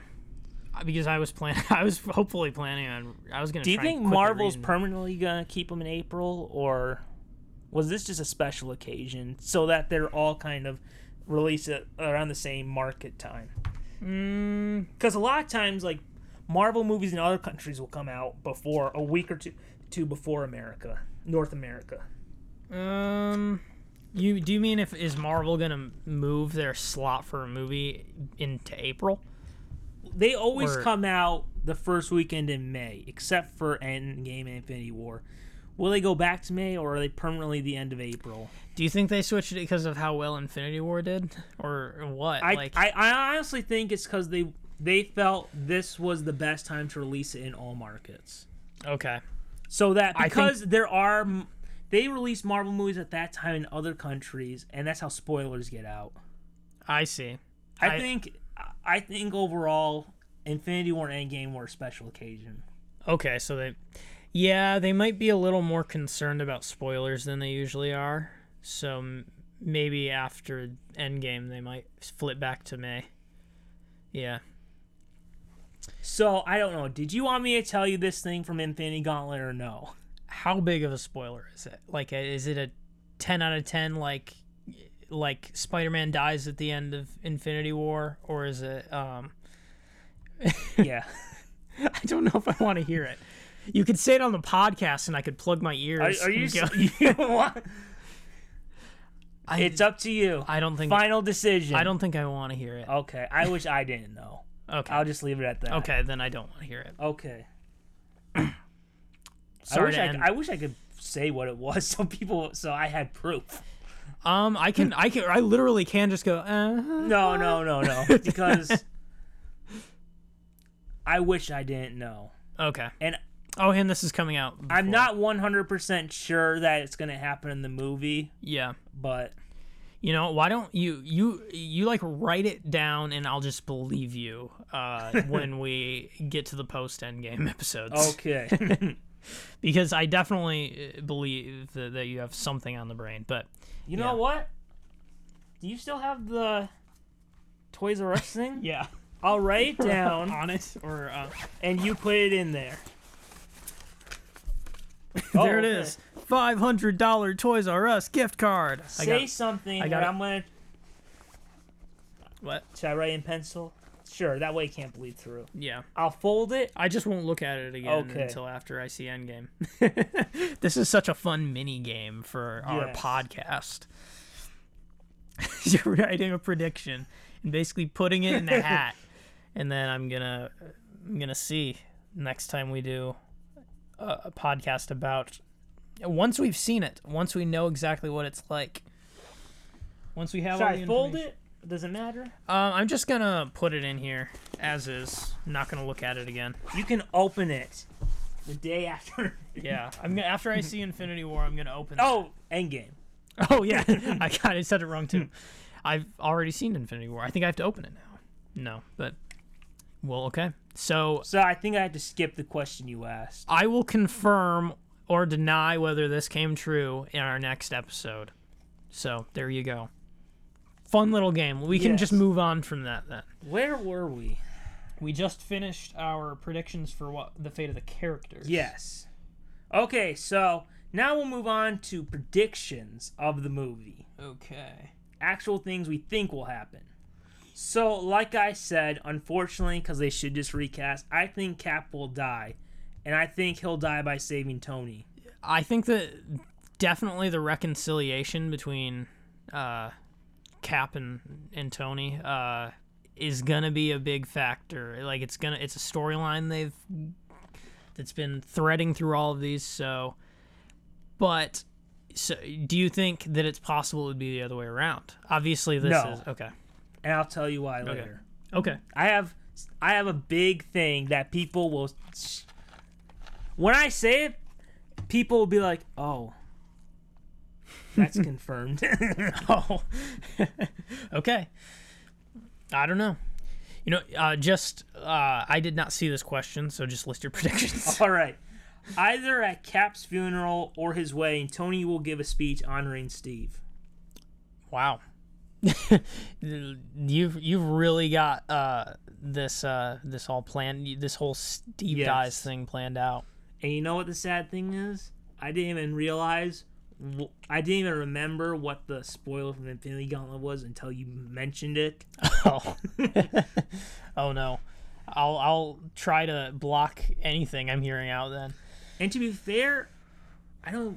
because I was planning, I was hopefully planning on, I was gonna. Do you try think Marvel's permanently gonna keep them in April, or was this just a special occasion so that they're all kind of released around the same market time? Because mm. a lot of times, like, Marvel movies in other countries will come out before a week or two, two before America, North America. Um, you do you mean if is Marvel gonna move their slot for a movie into April? They always or... come out the first weekend in May, except for Endgame and Infinity War. Will they go back to May, or are they permanently the end of April? Do you think they switched it because of how well Infinity War did, or what? I like, I, I honestly think it's because they they felt this was the best time to release it in all markets. Okay. So that because think... there are they release Marvel movies at that time in other countries, and that's how spoilers get out. I see. I, I think I think overall, Infinity War and Endgame were a special occasion. Okay, so they. Yeah, they might be a little more concerned about spoilers than they usually are. So m- maybe after Endgame, they might flip back to May. Yeah. So, I don't know. Did you want me to tell you this thing from Infinity Gauntlet or no? How big of a spoiler is it? Like, is it a ten out of ten, like, like Spider-Man dies at the end of Infinity War? Or is it, um... yeah. I don't know if I want to hear it. You could say it on the podcast, and I could plug my ears. Are, are you? you want, I, it's up to you. I don't think final decision. I don't think I want to hear it. Okay, I wish I didn't know. Okay, I'll just leave it at that. Okay, then I don't want to hear it. Okay. Sorry I wish to I, end. I wish I could say what it was, so people, so I had proof. Um, I can, I can, I literally can just go. Uh, no, no, no, no, because I wish I didn't know. Okay. And oh, and this is coming out before. I'm not one hundred percent sure that it's going to happen in the movie. Yeah. But... You know, why don't you, you, you like write it down and I'll just believe you uh, when we get to the post-Endgame episodes. Okay. Because I definitely believe that, that you have something on the brain, but... You know yeah. what? Do you still have the Toys R Us thing? Yeah. I'll write it down. Honest or... Uh, and you put it in there. Oh, there it okay. is. five hundred dollars Toys R Us gift card. Say I got, something I got that I'm going to... What? Should I write in pencil? Sure, that way it can't bleed through. Yeah. I'll fold it. I just won't look at it again okay. until after I see Endgame. This is such a fun mini-game for our yes. podcast. You're writing a prediction and basically putting it in the hat. And then I'm going to I'm gonna see next time we do a, a podcast about... Once we've seen it, once we know exactly what it's like, once we have Should all the I fold it? Does it matter? Uh, I'm just going to put it in here as is. I'm not going to look at it again. You can open it the day after. yeah. I'm gonna, after I see Infinity War, I'm going to open it. Oh, Endgame. Oh, yeah. I got it. Said it wrong, too. I've already seen Infinity War. I think I have to open it now. No, but... Well, okay. So... So I think I had to skip the question you asked. I will confirm... or deny whether this came true in our next episode. So, there you go. Fun little game. We can yes. just move on from that then. Where were we? We just finished our predictions for what the fate of the characters. Yes. Okay, so now we'll move on to predictions of the movie. Okay. Actual things we think will happen. So, like I said, unfortunately, because they should just recast, I think Cap will die. And I think he'll die by saving Tony. I think that definitely the reconciliation between uh, Cap and, and Tony uh, is gonna be a big factor. Like it's gonna, it's a storyline they've that's been threading through all of these. So, but so do you think that it's possible it would be the other way around? Obviously, this no. is okay. And I'll tell you why okay. later. Okay. I have I have a big thing that people will. Sh- When I say it, people will be like, oh, that's confirmed. oh, okay. I don't know. You know, uh, just, uh, I did not see this question, so just list your predictions. All right. Either at Cap's funeral or his wedding, Tony will give a speech honoring Steve. Wow. you've, you've really got uh, this uh, this all planned, this whole Steve yes. dies thing planned out. And you know what the sad thing is? I didn't even realize, I didn't even remember what the spoiler from Infinity Gauntlet was until you mentioned it. Oh, oh no. I'll I'll try to block anything I'm hearing out then. And to be fair, I don't,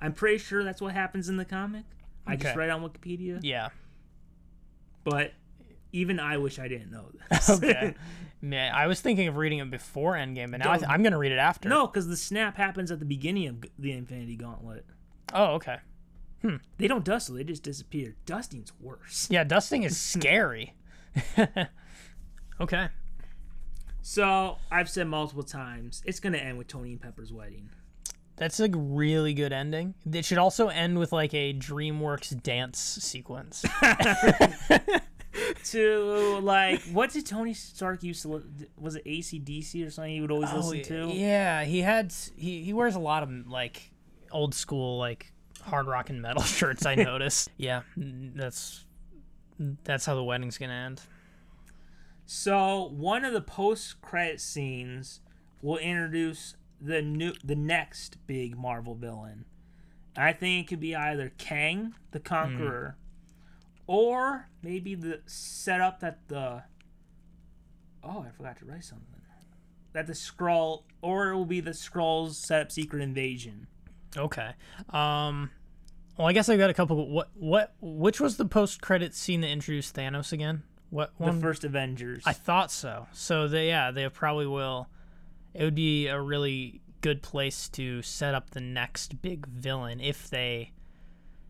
I'm pretty sure that's what happens in the comic. I okay. just read on Wikipedia. Yeah. But even I wish I didn't know this. okay. Man, I was thinking of reading it before Endgame, but now I th- I'm going to read it after. No, because the snap happens at the beginning of the Infinity Gauntlet. Oh, okay. Hmm. They don't dustle; they just disappear. Dusting's worse. Yeah, dusting is scary. okay. So I've said multiple times it's going to end with Tony and Pepper's wedding. That's a really good ending. It should also end with like a DreamWorks dance sequence. to like what did Tony Stark used to look, was it A C D C or something he would always oh, listen to yeah he had he, he wears a lot of like old school like hard rock and metal shirts I noticed yeah that's that's how the wedding's gonna end. So one of the post credit scenes will introduce the new the next big Marvel villain. I think it could be either Kang the Conqueror mm. or maybe the setup that the oh I forgot to write something that the Skrull or it will be the Skrulls set up Secret Invasion. Okay. Um. Well, I guess I got a couple. What? What? Which was the post credit scene that introduced Thanos again? What? One? The first Avengers. I thought so. So they yeah they probably will. It would be a really good place to set up the next big villain if they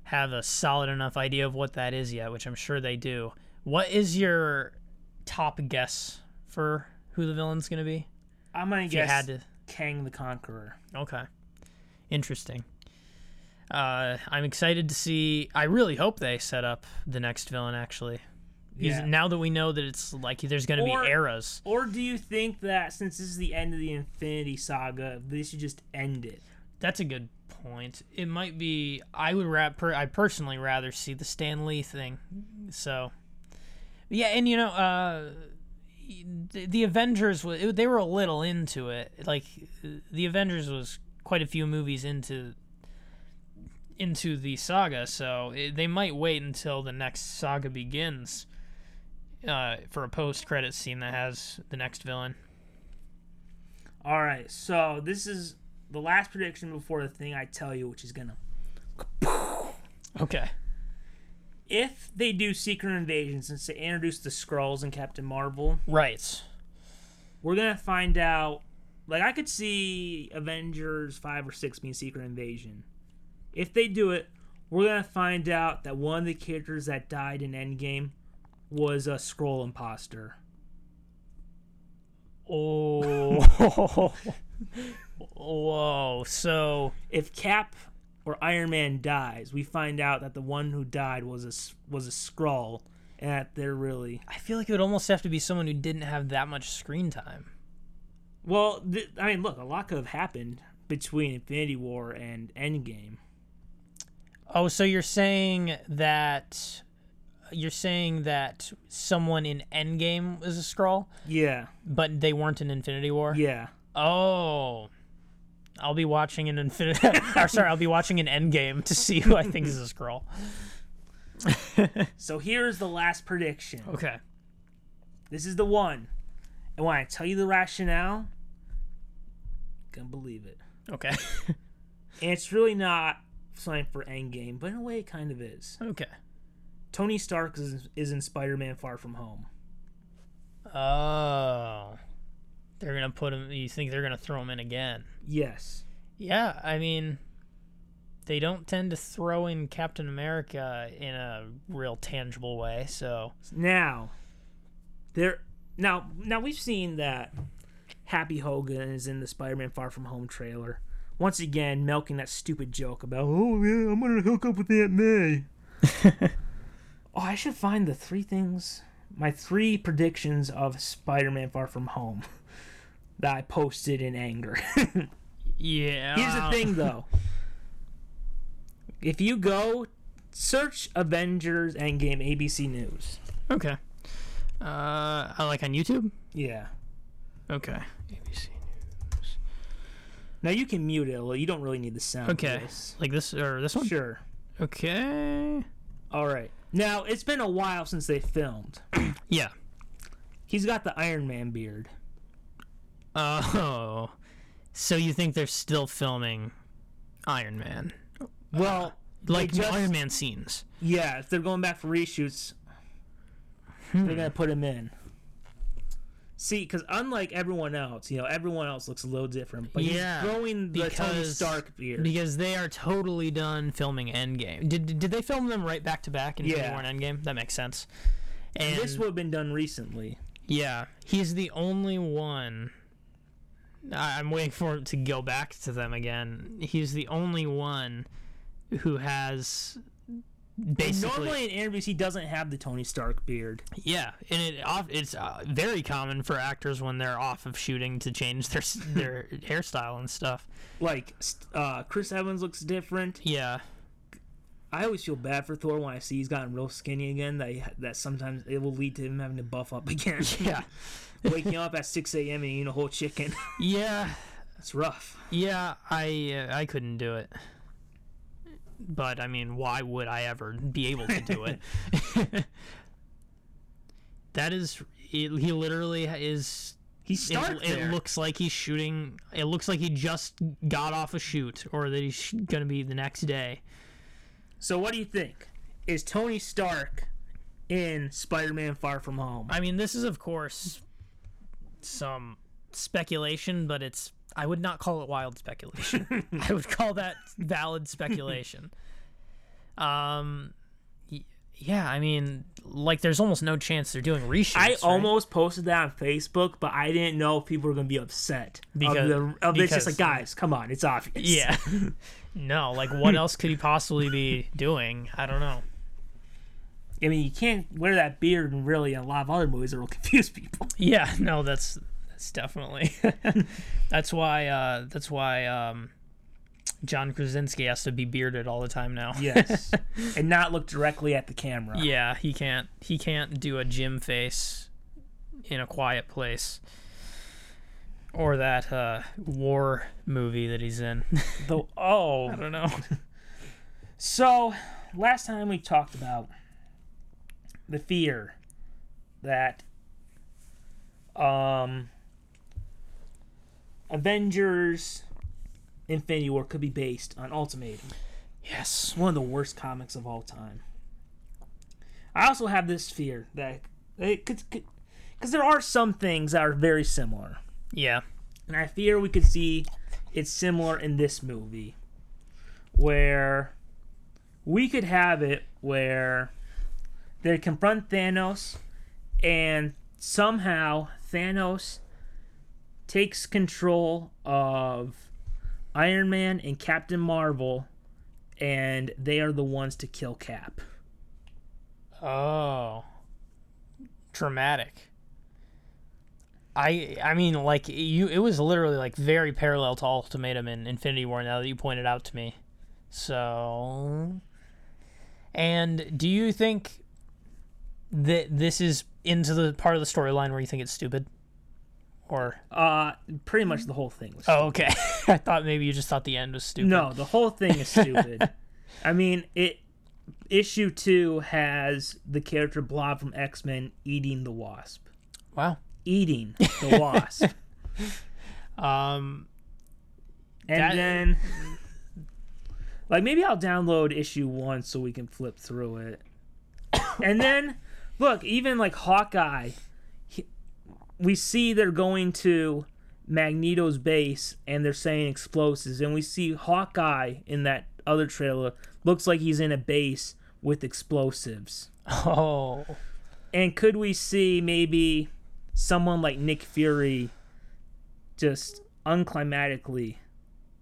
have a solid enough idea of what that is yet, which I'm sure they do. What is your top guess for who the villain's going to be? I'm going to guess had to. Kang the Conqueror. Okay. Interesting. Uh, I'm excited to see... I really hope they set up the next villain, actually. Yeah. Now that we know that it's like there's going to be eras. Or do you think that since this is the end of the Infinity Saga, they should just end it? That's a good point. It might be... I would ra- per- I personally rather see the Stan Lee thing. So... Yeah, and you know... Uh, the, the Avengers, it, they were a little into it. Like, the Avengers was quite a few movies into... into the saga, so it, they might wait until the next saga begins uh, for a post-credits scene that has the next villain. All right, so this is the last prediction before the thing I tell you, which is gonna... Okay. If they do Secret Invasion, since they introduced the Skrulls in Captain Marvel... Right. We're gonna find out... Like, I could see Avengers five or six being Secret Invasion. If they do it, we're going to find out that one of the characters that died in Endgame was a Skrull imposter. Oh. Whoa. So if Cap or Iron Man dies, we find out that the one who died was a, was a Skrull, and that they're really... I feel like it would almost have to be someone who didn't have that much screen time. Well, th- I mean, look, a lot could have happened between Infinity War and Endgame. Oh, so you're saying that you're saying that someone in Endgame is a Skrull? Yeah. But they weren't in Infinity War? Yeah. Oh. I'll be watching an Infinity or sorry, I'll be watching an Endgame to see who I think is a Skrull. So here's the last prediction. Okay. This is the one. And when I tell you the rationale, you're gonna believe it. Okay. And it's really not signed for Endgame, but in a way it kind of is. Okay. Tony Stark is, is in Spider-Man Far From Home. Oh. They're going to put him... You think they're going to throw him in again? Yes. Yeah, I mean... They don't tend to throw in Captain America in a real tangible way, so... Now... There... Now, now we've seen that Happy Hogan is in the Spider-Man Far From Home trailer. Once again, milking that stupid joke about, oh, yeah, I'm going to hook up with Aunt May. Oh, I should find the three things, my three predictions of Spider-Man Far From Home that I posted in anger. Yeah. Here's the thing, though. If you go, search Avengers Endgame A B C News. Okay. Uh, like on YouTube? Yeah. Okay. A B C. Now, you can mute it a little. You don't really need the sound. Okay. This. Like this or this one? Sure. Okay. All right. Now, it's been a while since they filmed. Yeah. He's got the Iron Man beard. Oh. So you think they're still filming Iron Man? Well, uh, like just, Iron Man scenes. Yeah, if they're going back for reshoots, hmm. they're going to put him in. See, because unlike everyone else, you know, everyone else looks a little different. But yeah, he's throwing the because, Tony Stark beard. Because they are totally done filming Endgame. Did did they film them right back to back in Infinity War and Endgame? That makes sense. And this would have been done recently. Yeah, he's the only one. I'm waiting for it to go back to them again. He's the only one who has... Basically, normally in interviews he doesn't have the Tony Stark beard. Yeah, and it it's uh, very common for actors when they're off of shooting to change their their hairstyle and stuff. Like uh, Chris Evans looks different. Yeah, I always feel bad for Thor when I see he's gotten real skinny again. That he, that sometimes it will lead to him having to buff up again. Yeah, waking up at six a.m. and eating a whole chicken. Yeah, that's rough. Yeah, I uh, I couldn't do it. But, I mean, why would I ever be able to do it? That is... It, he literally is... He's Stark it, it looks like he's shooting... It looks like he just got off a shoot, or that he's going to be the next day. So what do you think? Is Tony Stark in Spider-Man Far From Home? I mean, this is, of course, some speculation, but it's... I would not call it wild speculation. I would call that valid speculation. Um, yeah, I mean, like, there's almost no chance they're doing reshoots. I right? almost posted that on Facebook, but I didn't know if people were going to be upset. Because, of the, of because it's just like, guys, come on, it's obvious. Yeah. No, like, what else could he possibly be doing? I don't know. I mean, you can't wear that beard in really a lot of other movies that will confuse people. Yeah, no, that's that's definitely. that's why. Uh, that's why. Um, John Krasinski has to be bearded all the time now. Yes, and not look directly at the camera. Yeah, he can't. He can't do a gym face in a quiet place, or that uh, war movie that he's in. The oh, I don't know. So, last time we talked about the fear that um, Avengers Infinity War could be based on Ultimatum. Yes. One of the worst comics of all time. I also have this fear that it could... Because there are some things that are very similar. Yeah. And I fear we could see it's similar in this movie. Where we could have it where they confront Thanos, and somehow Thanos takes control of Iron Man and Captain Marvel, and they are the ones to kill Cap. Oh. Dramatic. I I mean, like, you, it was literally, like, very parallel to Ultimatum and Infinity War, now that you pointed out to me. So... And do you think that this is into the part of the storyline where you think it's stupid, or uh, pretty much the whole thing was stupid. Oh, okay. I thought maybe you just thought the end was stupid. No, the whole thing is stupid. I mean, it issue two has the character Blob from X-Men eating the Wasp. Wow, eating the Wasp. um, and that... then like maybe I'll download issue one so we can flip through it, and then. Look, even like Hawkeye, he, we see they're going to Magneto's base and they're saying explosives. And we see Hawkeye in that other trailer looks like he's in a base with explosives. Oh. And could we see maybe someone like Nick Fury just unclimatically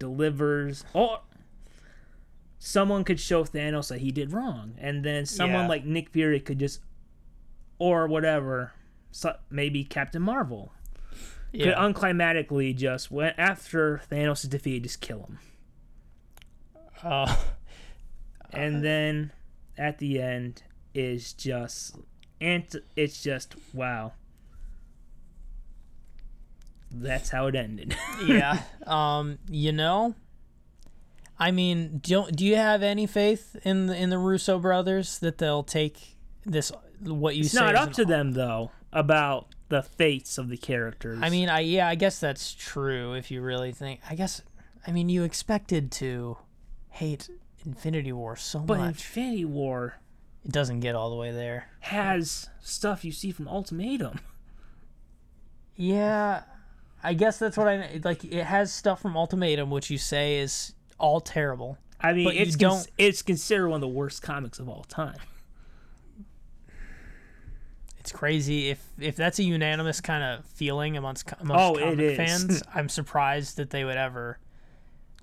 delivers... Oh, someone could show Thanos that he did wrong. And then someone yeah. like Nick Fury could just... or whatever, so maybe Captain Marvel yeah. could unclimatically just, went after Thanos is defeated, just kill him. Uh, and uh, then at the end is just, and it's just, wow. That's how it ended. yeah. Um. You know, I mean, do do you have any faith in the, in the Russo brothers that they'll take this? What you it's say not up to them though about the fates of the characters. I mean, I yeah, I guess that's true. If you really think, I guess, I mean, you expected to hate Infinity War so but much, but Infinity War, it doesn't get all the way there. Has stuff you see from Ultimatum. Yeah, I guess that's what I like. It has stuff from Ultimatum, which you say is all terrible. I mean, it's con- it's considered one of the worst comics of all time. It's crazy if if that's a unanimous kind of feeling amongst, amongst oh, comic fans. I'm surprised that they would ever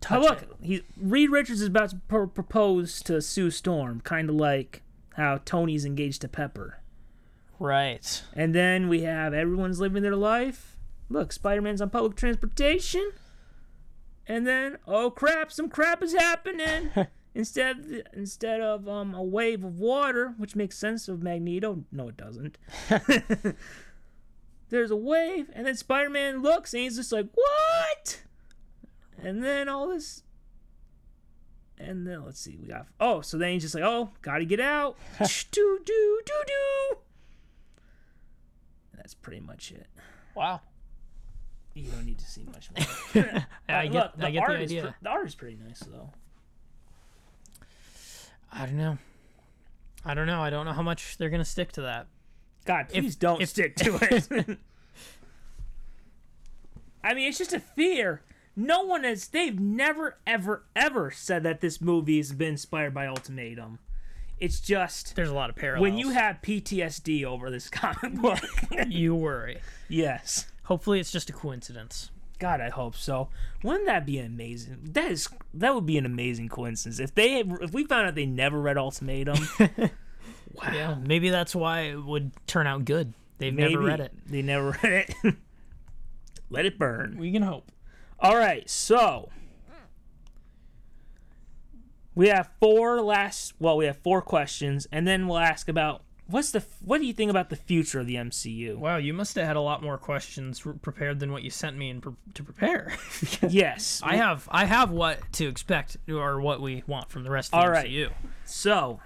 touch oh, look, it. He, Reed Richards is about to pr- propose to Sue Storm, kind of like how Tony's engaged to Pepper. Right. And then we have everyone's living their life. Look, Spider-Man's on public transportation. And then, oh crap, some crap is happening. Instead of, instead of um, a wave of water, which makes sense of Magneto. No, it doesn't. There's a wave, and then Spider-Man looks, and he's just like, what? And then all this... And then, let's see, we got... Oh, so then he's just like, oh, gotta get out. do, do, do, do. That's pretty much it. Wow. You don't need to see much more. uh, I get, look, the, I get art the idea. Is, the art is pretty nice, though. I don't know. I don't know. I don't know how much they're going to stick to that. God, please if, don't if, stick to it. I mean, it's just a fear. No one has... They've never, ever, ever said that this movie has been inspired by Ultimatum. It's just... There's a lot of parallels. When you have P T S D over this comic book... you worry. Yes. Hopefully it's just a coincidence. God, I hope so. Wouldn't that be amazing? That is, that would be an amazing coincidence. If they, if we found out they never read Ultimatum... wow. Yeah, maybe that's why it would turn out good. They've maybe. never read it. They never read it. Let it burn. We can hope. All right, so... We have four last, well, we have four questions, and then we'll ask about, what's the, what do you think about the future of the M C U? Wow, you must have had a lot more questions prepared than what you sent me in pre- to prepare. Yes. I have I have what to expect, or what we want from the rest of the All right. M C U. So,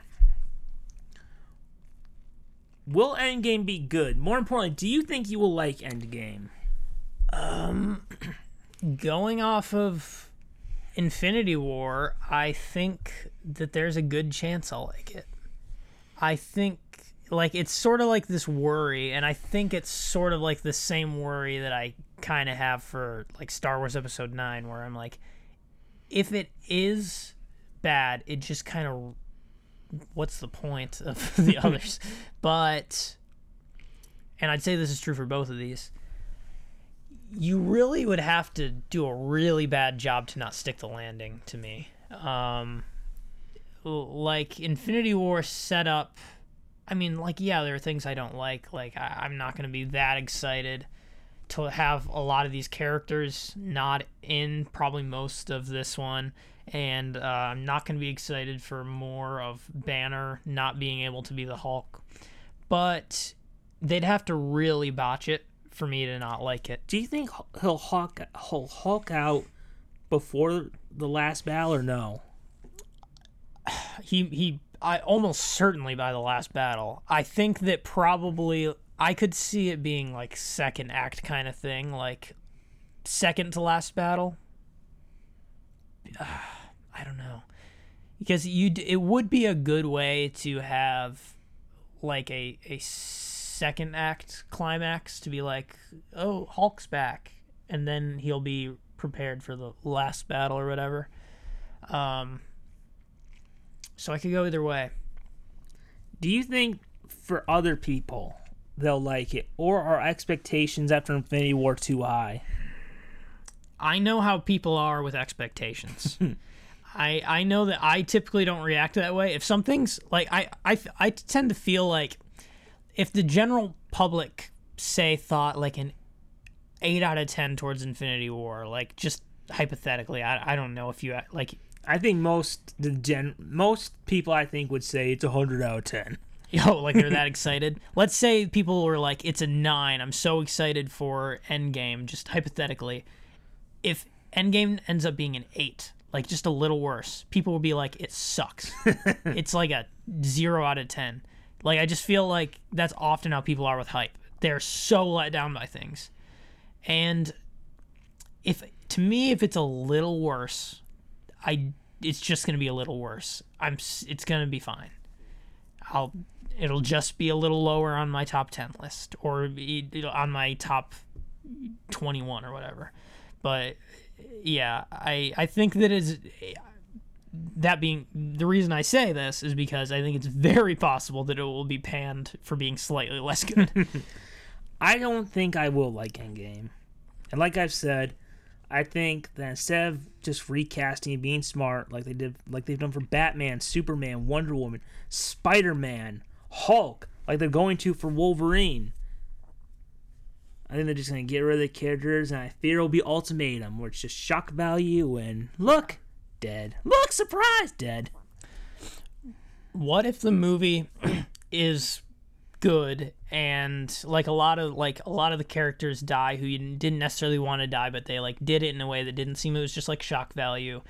will Endgame be good? More importantly, do you think you will like Endgame? Um, going off of... Infinity War, I think that there's a good chance I'll like it. I think, like, it's sort of like this worry, and I think it's sort of like the same worry that I kind of have for, like, Star Wars Episode nine, where I'm like, if it is bad, it just kind of, what's the point of the others? But, and I'd say this is true for both of these, you really would have to do a really bad job to not stick the landing to me. Um, like, Infinity War set up... I mean, like, yeah, there are things I don't like. Like, I, I'm not going to be that excited to have a lot of these characters not in probably most of this one. And uh, I'm not going to be excited for more of Banner not being able to be the Hulk. But they'd have to really botch it for me to not like it. Do you think he'll Hulk, he'll Hulk out before the last battle, or no? He he, I almost certainly by the last battle. I think that probably I could see it being like second act kind of thing, like second to last battle. Uh, I don't know, because you it would be a good way to have like a a. second act climax to be like, oh, Hulk's back, and then he'll be prepared for the last battle or whatever. Um, so I could go either way. Do you think for other people they'll like it, or are expectations after Infinity War too high? I know how people are with expectations. I, I know that I typically don't react that way. If something's like, I, I, I tend to feel like if the general public, say, thought like an eight out of ten towards Infinity War, like just hypothetically, I, I don't know if you like. I think most the gen most people I think would say it's a one hundred out of ten. Yo, like they're that excited. Let's say people were like, it's a nine. I'm so excited for Endgame, just hypothetically. If Endgame ends up being an eight, like just a little worse, people would be like, it sucks. It's like a zero out of ten. Like, I just feel like that's often how people are with hype. They're so let down by things. And if to me, if it's a little worse, I it's just going to be a little worse. I'm it's going to be fine. I'll it'll just be a little lower on my top ten list, or on my top twenty-one or whatever. But yeah, I I think that is That being the reason I say this is because I think it's very possible that it will be panned for being slightly less good. I don't think I will like Endgame. And like I've said, I think that instead of just recasting and being smart like they did, like they've done for Batman, Superman, Wonder Woman, Spider-Man, Hulk, like they're going to for Wolverine, I think they're just going to get rid of the characters, and I fear it'll be Ultimatum, where it's just shock value and look, dead. Look, surprise, dead. What if the movie is good and like a lot of like a lot of the characters die who you didn't necessarily want to die, but they like did it in a way that didn't seem, it was just like shock value,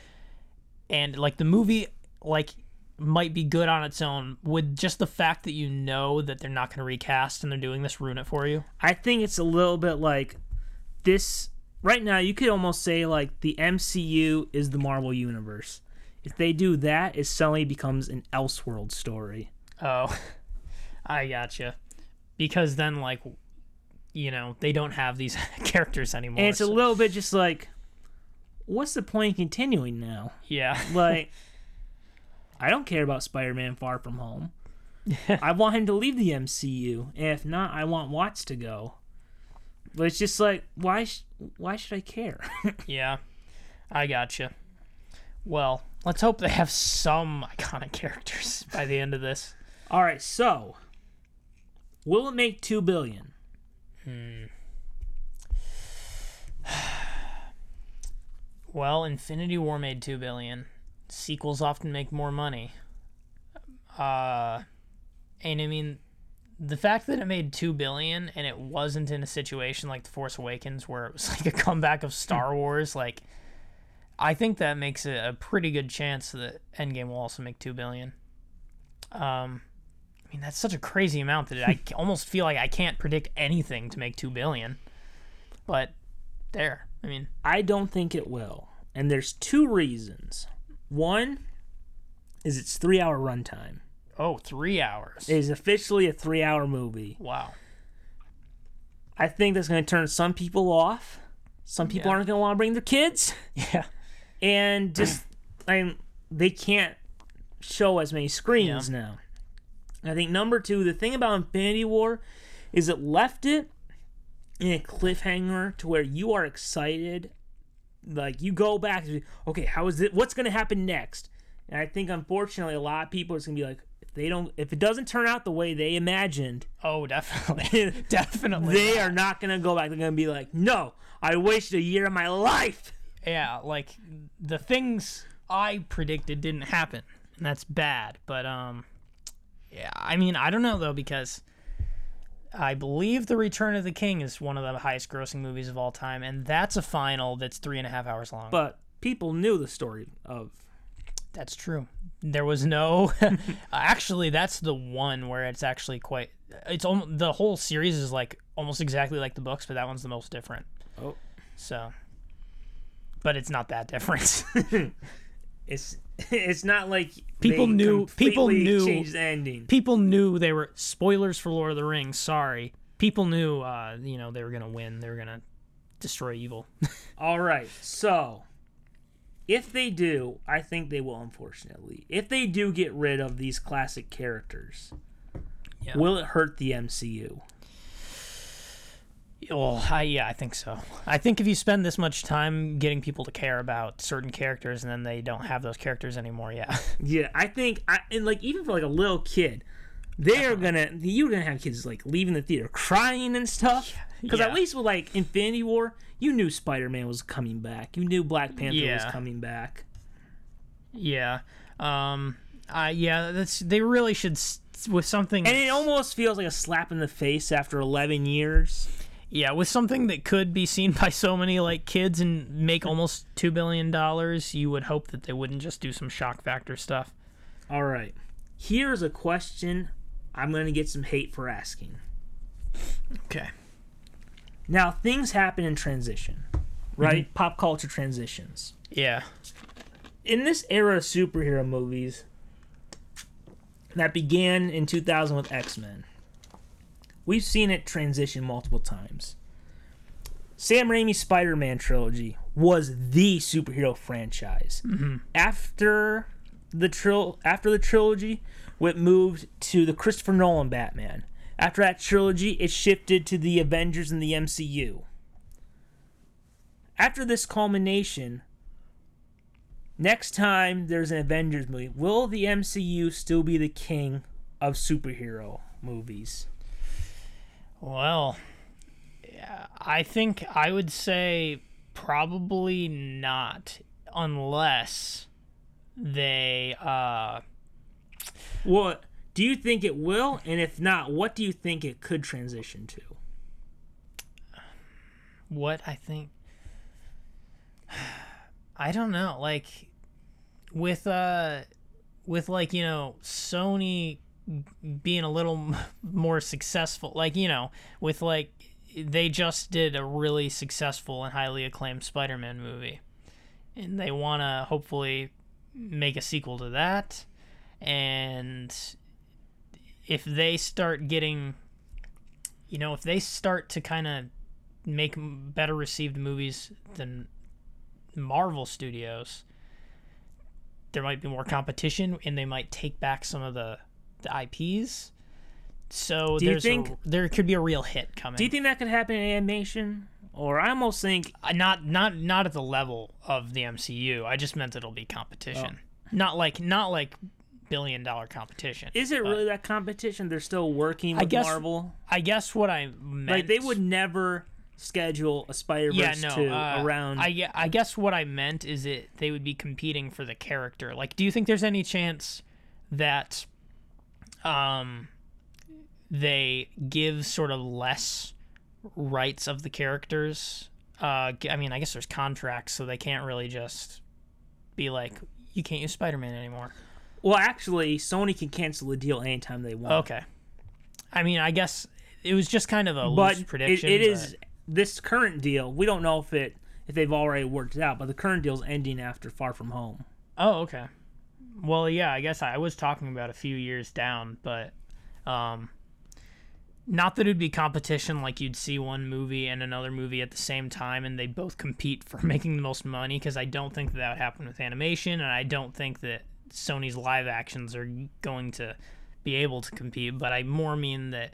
and like the movie like might be good on its own. Would just the fact that you know that they're not going to recast and they're doing this ruin it for you? I think it's a little bit like this. Right now, you could almost say, like, the M C U is the Marvel Universe. If they do that, it suddenly becomes an Elseworld story. Oh, I gotcha. Because then, like, you know, they don't have these characters anymore. And it's so. a little bit just like, what's the point of continuing now? Yeah. Like, I don't care about Spider-Man Far From Home. I want him to leave the M C U. And if not, I want Watts to go. But it's just like, why sh- why should I care? Yeah, I gotcha. Well, let's hope they have some iconic characters by the end of this. All right, so will it make two billion dollars? Hmm. Well, Infinity War made two billion dollars. Sequels often make more money. Uh, and I mean, the fact that it made two billion dollars and it wasn't in a situation like The Force Awakens where it was like a comeback of Star Wars, like, I think that makes it a pretty good chance that Endgame will also make two billion dollars. Um, I mean, that's such a crazy amount that I almost feel like I can't predict anything to make two billion dollars. But there, I mean, I don't think it will. And there's two reasons. One is it's three-hour runtime. Oh, three hours. It is officially a three-hour movie. Wow. I think that's going to turn some people off. Some people yeah. aren't going to want to bring their kids. Yeah. And just, I mean, they can't show as many screens yeah. now. I think number two, the thing about Infinity War is it left it in a cliffhanger to where you are excited. Like, you go back and be, okay, how is it? What's going to happen next? And I think, unfortunately, a lot of people are going to be like, if they don't, if it doesn't turn out the way they imagined, oh, definitely, definitely, they not. are not going to go back. They're going to be like, no, I wasted a year of my life. Yeah, like the things I predicted didn't happen, and that's bad. But um, yeah, I mean, I don't know though, because I believe The Return of the King is one of the highest grossing movies of all time, and that's a final that's three and a half hours long. But people knew the story of. That's true. There was no... Actually, that's the one where it's actually quite... It's almost, the whole series is like almost exactly like the books, but that one's the most different. Oh. So... But it's not that different. it's it's not like people knew people knew changed the ending. People knew they were... Spoilers for Lord of the Rings, sorry. People knew, uh, you know, they were going to win. They were going to destroy evil. All right, so... If they do, I think they will, unfortunately. If they do get rid of these classic characters, yeah. will it hurt the M C U? Well, I, yeah, I think so. I think if you spend this much time getting people to care about certain characters and then they don't have those characters anymore, yeah. Yeah, I think, I, and like even for like a little kid, they're going to, you're going to have kids like leaving the theater crying and stuff. Because yeah. at least with like Infinity War, you knew Spider-Man was coming back. You knew Black Panther yeah. was coming back. Yeah. Um, uh, yeah, that's, they really should, st- with something... And it almost feels like a slap in the face after eleven years. Yeah, with something that could be seen by so many like kids and make almost two billion dollars, you would hope that they wouldn't just do some shock factor stuff. All right. Here's a question I'm going to get some hate for asking. Okay. Now, things happen in transition, right? Mm-hmm. Pop culture transitions. Yeah. In this era of superhero movies that began in two thousand with X-Men, we've seen it transition multiple times. Sam Raimi's Spider-Man trilogy was the superhero franchise. Mm-hmm. After the tril- after the trilogy, it moved to the Christopher Nolan Batman. After that trilogy, it shifted to the Avengers and the M C U. After this culmination, next time there's an Avengers movie, will the M C U still be the king of superhero movies? Well, I think I would say probably not, unless they... Uh... What? Do you think it will? And if not, what do you think it could transition to? What I think... I don't know. Like, with, uh, with like, you know, Sony being a little more successful, like, you know, with, like, they just did a really successful and highly acclaimed Spider-Man movie. And they want to hopefully make a sequel to that. And... if they start getting, you know, if they start to kind of make better received movies than Marvel Studios, there might be more competition, and they might take back some of the, the I Ps. So do you think, a, there could be a real hit coming. Do you think that could happen in animation? Or I almost think... Uh, not not not at the level of the M C U. I just meant it'll be competition. Oh. Not like not like billion-dollar competition. Is it really that competition? They're still working with I guess, Marvel? I guess what I meant... Like, they would never... schedule a Spider-Verse yeah, no, two uh, around... I, I guess what I meant is it they would be competing for the character. Like, do you think there's any chance that um, they give sort of less rights of the characters? Uh, I mean, I guess there's contracts, so they can't really just be like, you can't use Spider-Man anymore. Well, actually, Sony can cancel the deal anytime they want. Okay. I mean, I guess it was just kind of a but loose prediction. It, it but... is... This current deal, we don't know if it if they've already worked it out, but the current deal's ending after Far From Home. Oh, okay. Well, yeah, I guess I was talking about a few years down, but um, not that it'd be competition like you'd see one movie and another movie at the same time, and they both compete for making the most money, because I don't think that, that would happen with animation, and I don't think that Sony's live actions are going to be able to compete, but I more mean that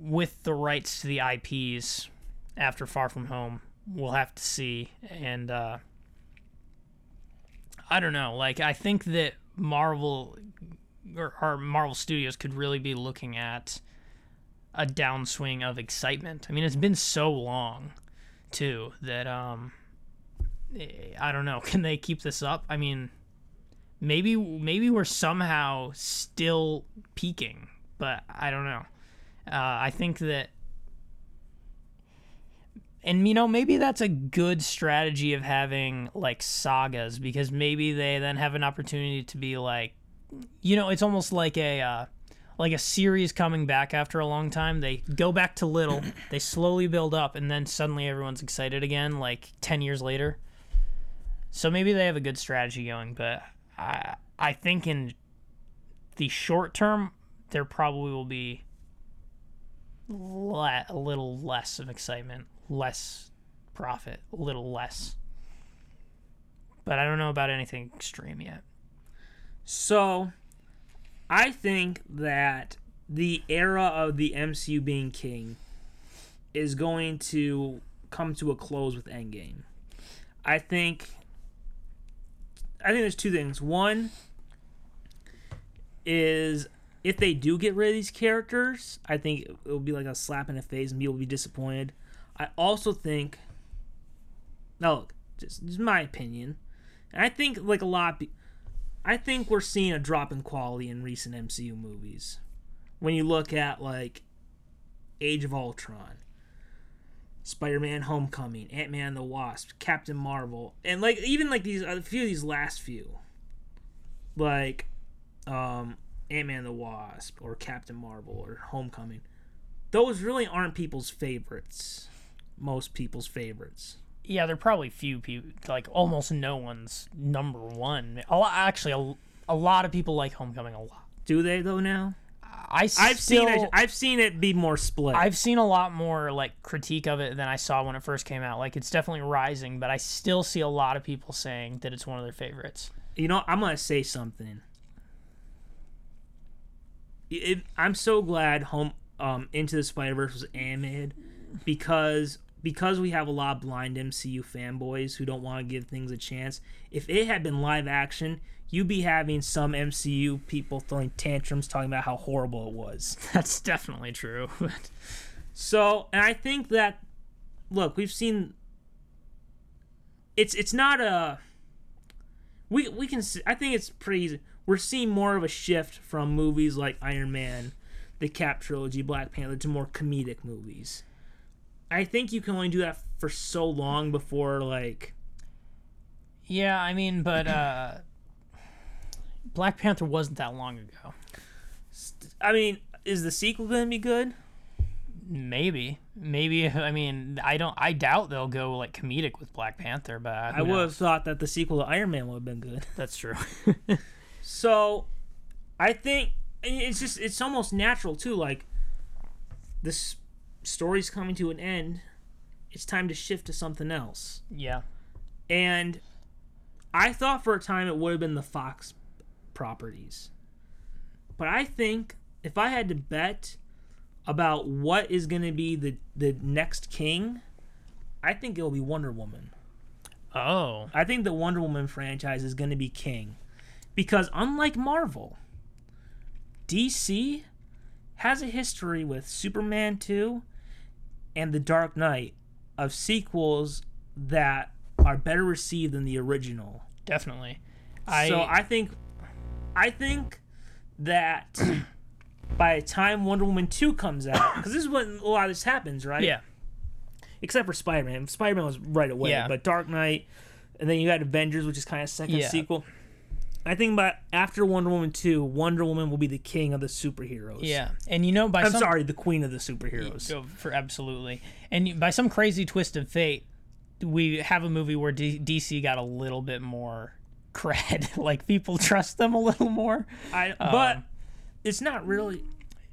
with the rights to the I Ps after Far From Home, we'll have to see. And uh, I don't know. Like, I think that Marvel or, or Marvel Studios could really be looking at a downswing of excitement. I mean, it's been so long, too, that um, I don't know. Can they keep this up? I mean, maybe maybe we're somehow still peaking, but I don't know. Uh, I think that, and you know, maybe that's a good strategy of having like sagas, because maybe they then have an opportunity to be like, you know, it's almost like a uh, like a series coming back after a long time. They go back to little, they slowly build up, and then suddenly everyone's excited again, like ten years later. So maybe they have a good strategy going, but I I think in the short term, there probably will be Le- a little less of excitement, less profit, a little less. But I don't know about anything extreme yet. So, I think that the era of the M C U being king is going to come to a close with Endgame. I think... I think there's two things. One is... if they do get rid of these characters, I think it will be like a slap in the face and people will be disappointed. I also think... Now, look, just, just my opinion. And I think, like, a lot... I think we're seeing a drop in quality in recent M C U movies. When you look at, like, Age of Ultron, Spider-Man Homecoming, Ant-Man and the Wasp, Captain Marvel, and, like, even, like, these a few of these last few. Like, um... Ant-Man and the Wasp, or Captain Marvel, or Homecoming. Those really aren't people's favorites. Most people's favorites. Yeah, they're probably few people. Like, almost no one's number one. A lot, actually, a, a lot of people like Homecoming a lot. Do they, though, now? I still, I've seen it, I've seen it be more split. I've seen a lot more, like, critique of it than I saw when it first came out. Like, it's definitely rising, but I still see a lot of people saying that it's one of their favorites. You know, I'm going to say something. It, I'm so glad home um, Into the Spider-Verse was animated because because we have a lot of blind M C U fanboys who don't want to give things a chance. If it had been live action, you'd be having some M C U people throwing tantrums talking about how horrible it was. That's definitely true. So, and I think that, look, we've seen... It's it's not a... We, we can... I think it's pretty easy. We're seeing more of a shift from movies like Iron Man, the Cap Trilogy, Black Panther, to more comedic movies. I think you can only do that for so long before, like... Yeah, I mean, but uh, Black Panther wasn't that long ago. I mean, is the sequel going to be good? Maybe. Maybe, I mean, I don't. I doubt they'll go, like, comedic with Black Panther, but... I would have thought that the sequel to Iron Man would have been good. That's true. So, I think it's just, it's almost natural, too. Like, this story's coming to an end. It's time to shift to something else. Yeah. And I thought for a time it would have been the Fox properties. But I think if I had to bet about what is going to be the, the next king, I think it'll be Wonder Woman. Oh. I think the Wonder Woman franchise is going to be king. Because unlike Marvel, D C has a history with Superman two and The Dark Knight of sequels that are better received than the original. Definitely. I... So I think I think that by the time Wonder Woman two comes out, because this is when a lot of this happens, right? Yeah. Except for Spider-Man. Spider-Man was right away, yeah. But Dark Knight, and then you had Avengers, which is kind of second yeah. sequel. I think by after Wonder Woman two, Wonder Woman will be the king of the superheroes. Yeah, and you know by I'm some... sorry, the queen of the superheroes. Oh, for absolutely, and by some crazy twist of fate, we have a movie where D- DC got a little bit more cred, like people trust them a little more. I um, but it's not really.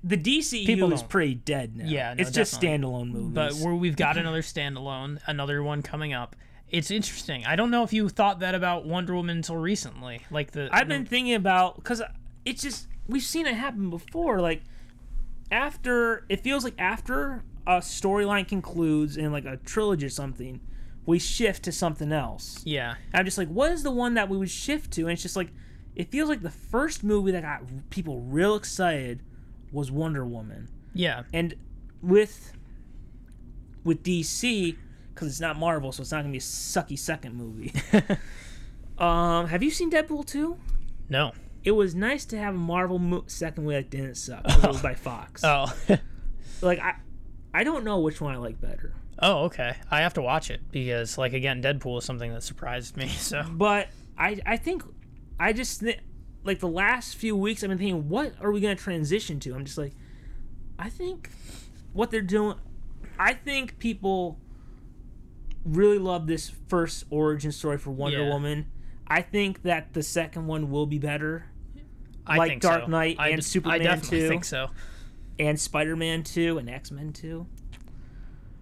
The D C U is pretty dead now. Yeah, no, it's just definitely. Standalone movies. But where we've got another standalone, another one coming up. It's interesting. I don't know if you thought that about Wonder Woman until recently. Like the I've been the, thinking about because it's just we've seen it happen before. Like after it feels like after a storyline concludes in like a trilogy or something, we shift to something else. Yeah, I'm just like, what is the one that we would shift to? And it's just like it feels like the first movie that got people real excited was Wonder Woman. Yeah. And with with D C, because it's not Marvel, so it's not going to be a sucky second movie. um, have you seen Deadpool two? No. It was nice to have a Marvel mo- second movie that didn't suck, because oh. it was by Fox. Oh. Like, I I don't know which one I like better. Oh, okay. I have to watch it, because, like, again, Deadpool is something that surprised me, so. But I, I think, I just think... Like, the last few weeks, I've been thinking, what are we going to transition to? I'm just like, I think what they're doing... I think people really love this first origin story for Wonder yeah. Woman. I think that the second one will be better. I like think Dark so. Knight I and just, Superman I definitely two. Think so. And Spider-Man two and X-Men two.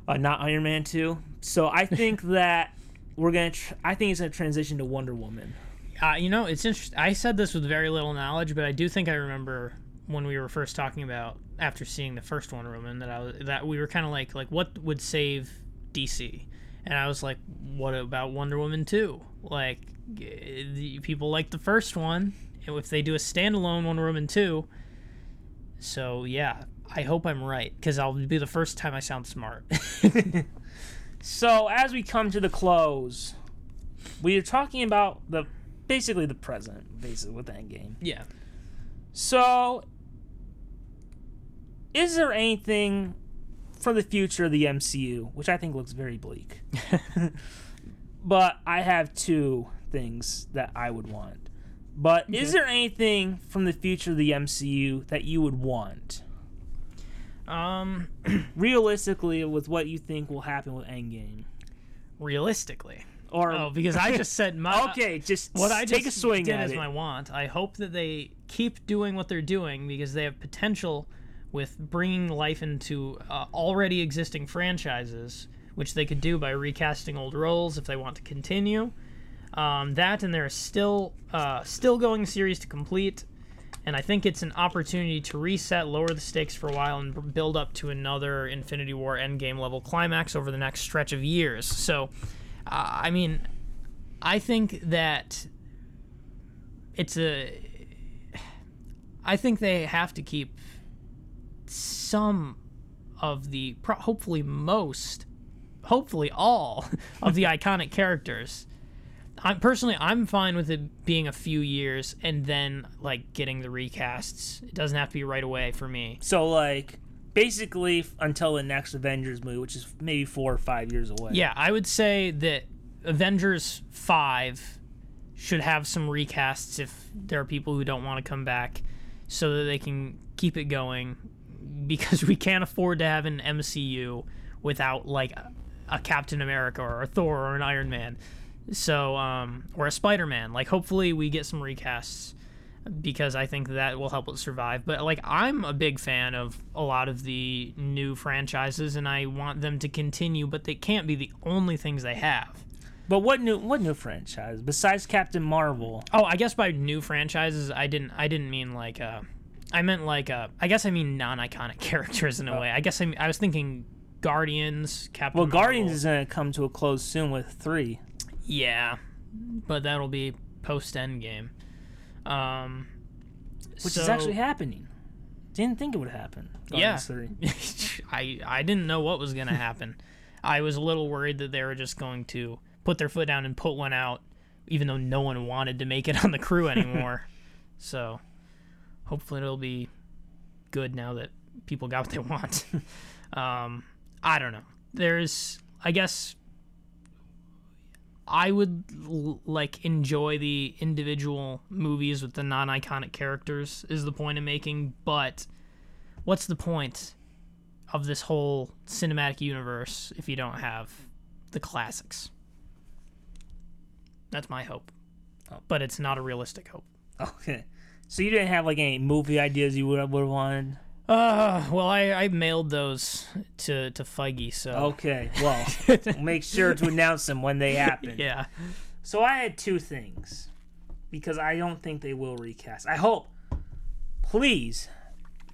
Uh, not Iron Man two. So I think that we're going to... Tr- I think it's going to transition to Wonder Woman. Uh, you know, it's interesting. I said this with very little knowledge, but I do think I remember when we were first talking about after seeing the first Wonder Woman that I was, that we were kind of like like what would save D C, and I was like, what about Wonder Woman two? Like, the, people like the first one, and if they do a standalone Wonder Woman two, so yeah, I hope I'm right because I'll be the first time I sound smart. So as we come to the close, we are talking about the. Basically the present, basically with Endgame. Yeah. So, is there anything for the future of the M C U, which I think looks very bleak? But I have two things that I would want. But okay. Is there anything from the future of the M C U that you would want? Um, realistically, with what you think will happen with Endgame. Realistically. Or, oh, because I just said my... Okay, just what I take just a swing did at as it. My want. I hope that they keep doing what they're doing because they have potential with bringing life into uh, already existing franchises, which they could do by recasting old roles if they want to continue. Um, that, and there is still uh, still going series to complete, and I think it's an opportunity to reset, lower the stakes for a while, and build up to another Infinity War Endgame-level climax over the next stretch of years. So... Uh, I mean, I think that it's a... I think they have to keep some of the... Pro- hopefully most... Hopefully all of the iconic characters. I'm, personally, I'm fine with it being a few years and then, like, getting the recasts. It doesn't have to be right away for me. So, like... Basically, until the next Avengers movie, which is maybe four or five years away. Yeah, I would say that Avengers five should have some recasts if there are people who don't want to come back so that they can keep it going because we can't afford to have an M C U without, like, a, a Captain America or a Thor or an Iron Man so um, or a Spider-Man. Like, hopefully we get some recasts. Because I think that will help it survive. But, like, I'm a big fan of a lot of the new franchises, and I want them to continue, but they can't be the only things they have. But what new what new franchise besides Captain Marvel? Oh, I guess by new franchises, I didn't I didn't mean like uh, I meant like uh, I guess I mean non-iconic characters in a oh. way. I guess I mean, I was thinking Guardians, Captain. Well, Marvel. Guardians is gonna come to a close soon with three. Yeah, but that'll be post Endgame, um, which so, is actually happening. Didn't think it would happen. Guardians yeah, three. I I didn't know what was gonna happen. I was a little worried that they were just going to put their foot down and put one out, even though no one wanted to make it on the crew anymore. So hopefully it'll be good now that people got what they want. um, I don't know. There's, I guess, I would l- like enjoy the individual movies with the non-iconic characters is the point I'm making, but what's the point of this whole cinematic universe if you don't have the classics? That's my hope, oh. but it's not a realistic hope. Okay, so you didn't have like any movie ideas you would have wanted? Uh, well, I, I mailed those to to Feige, so okay. Well, we'll make sure to announce them when they happen. Yeah. So I had two things because I don't think they will recast. I hope. Please,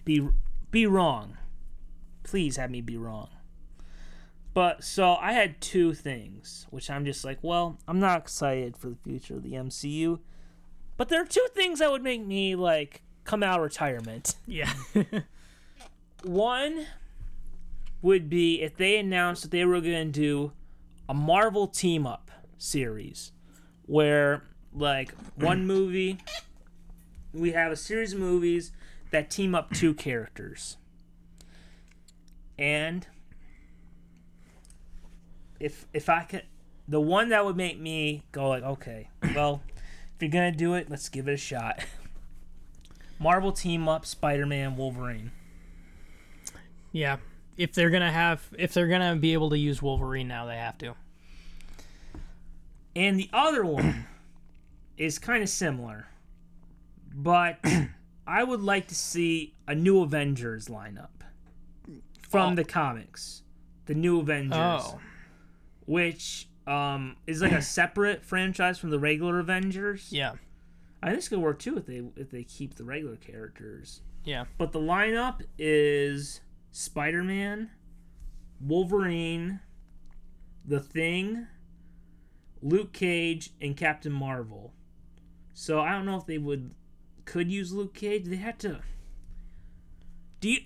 be be wrong. Please have me be wrong. But, so, I had two things, which I'm just like, well, I'm not excited for the future of the M C U. But there are two things that would make me, like, come out of retirement. Yeah. One would be if they announced that they were going to do a Marvel team-up series where, like, one movie, we have a series of movies that team up two characters. And if if I could, the one that would make me go like, okay, well, if you're gonna do it, let's give it a shot. Marvel team up Spider-Man, Wolverine. Yeah, if they're gonna have, if they're gonna be able to use Wolverine now, they have to. And the other one is kind of similar, but I would like to see a new Avengers lineup from oh. the comics, the new Avengers. Oh. Which um, is like a separate franchise from the regular Avengers. Yeah, I think this could work too if they if they keep the regular characters. Yeah, but the lineup is Spider-Man, Wolverine, The Thing, Luke Cage, and Captain Marvel. So I don't know if they would could use Luke Cage. They had to. Do you?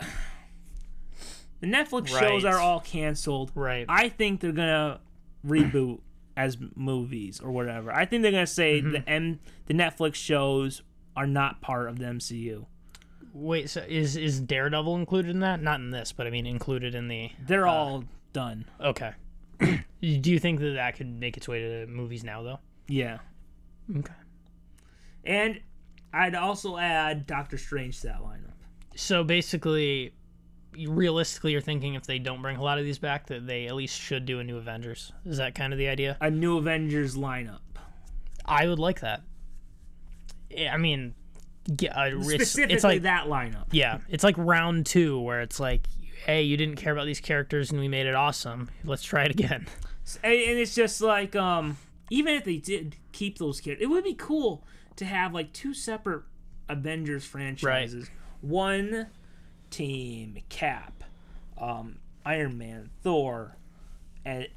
The Netflix right. shows are all canceled. Right. I think they're gonna reboot as movies or whatever. I think they're gonna say mm-hmm. the M the Netflix shows are not part of the M C U. Wait, so is is Daredevil included in that? Not in this, but I mean included in the. They're uh, all done. Okay. Do you think that that could make its way to movies now, though? Yeah. Okay. And I'd also add Doctor Strange to that lineup. So basically, realistically, you're thinking if they don't bring a lot of these back, that they at least should do a new Avengers. Is that kind of the idea? A new Avengers lineup. I would like that. I mean, specifically it's like, that lineup. Yeah, it's like round two where it's like, hey, you didn't care about these characters and we made it awesome. Let's try it again. And it's just like, um, even if they did keep those characters, it would be cool to have like two separate Avengers franchises. Right. One team Cap, um, Iron Man, Thor, and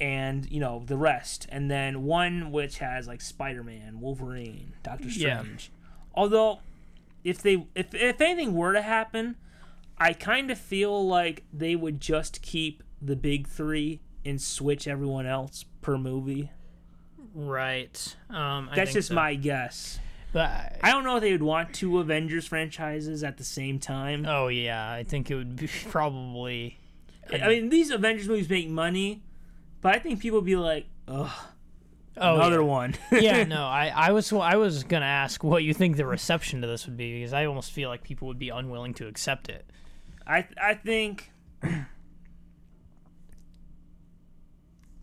and you know the rest, and then one which has like Spider-Man, Wolverine, Doctor Strange. Yeah. Although, if they if if anything were to happen, I kind of feel like they would just keep the big three and switch everyone else per movie. Right. Um, I That's think just so. my guess. But I don't know if they would want two Avengers franchises at the same time. Oh, yeah. I think it would be probably... I, I mean, these Avengers movies make money, but I think people would be like, ugh, oh, another yeah. one. yeah, no, I, I was I was going to ask what you think the reception to this would be, because I almost feel like people would be unwilling to accept it. I I think...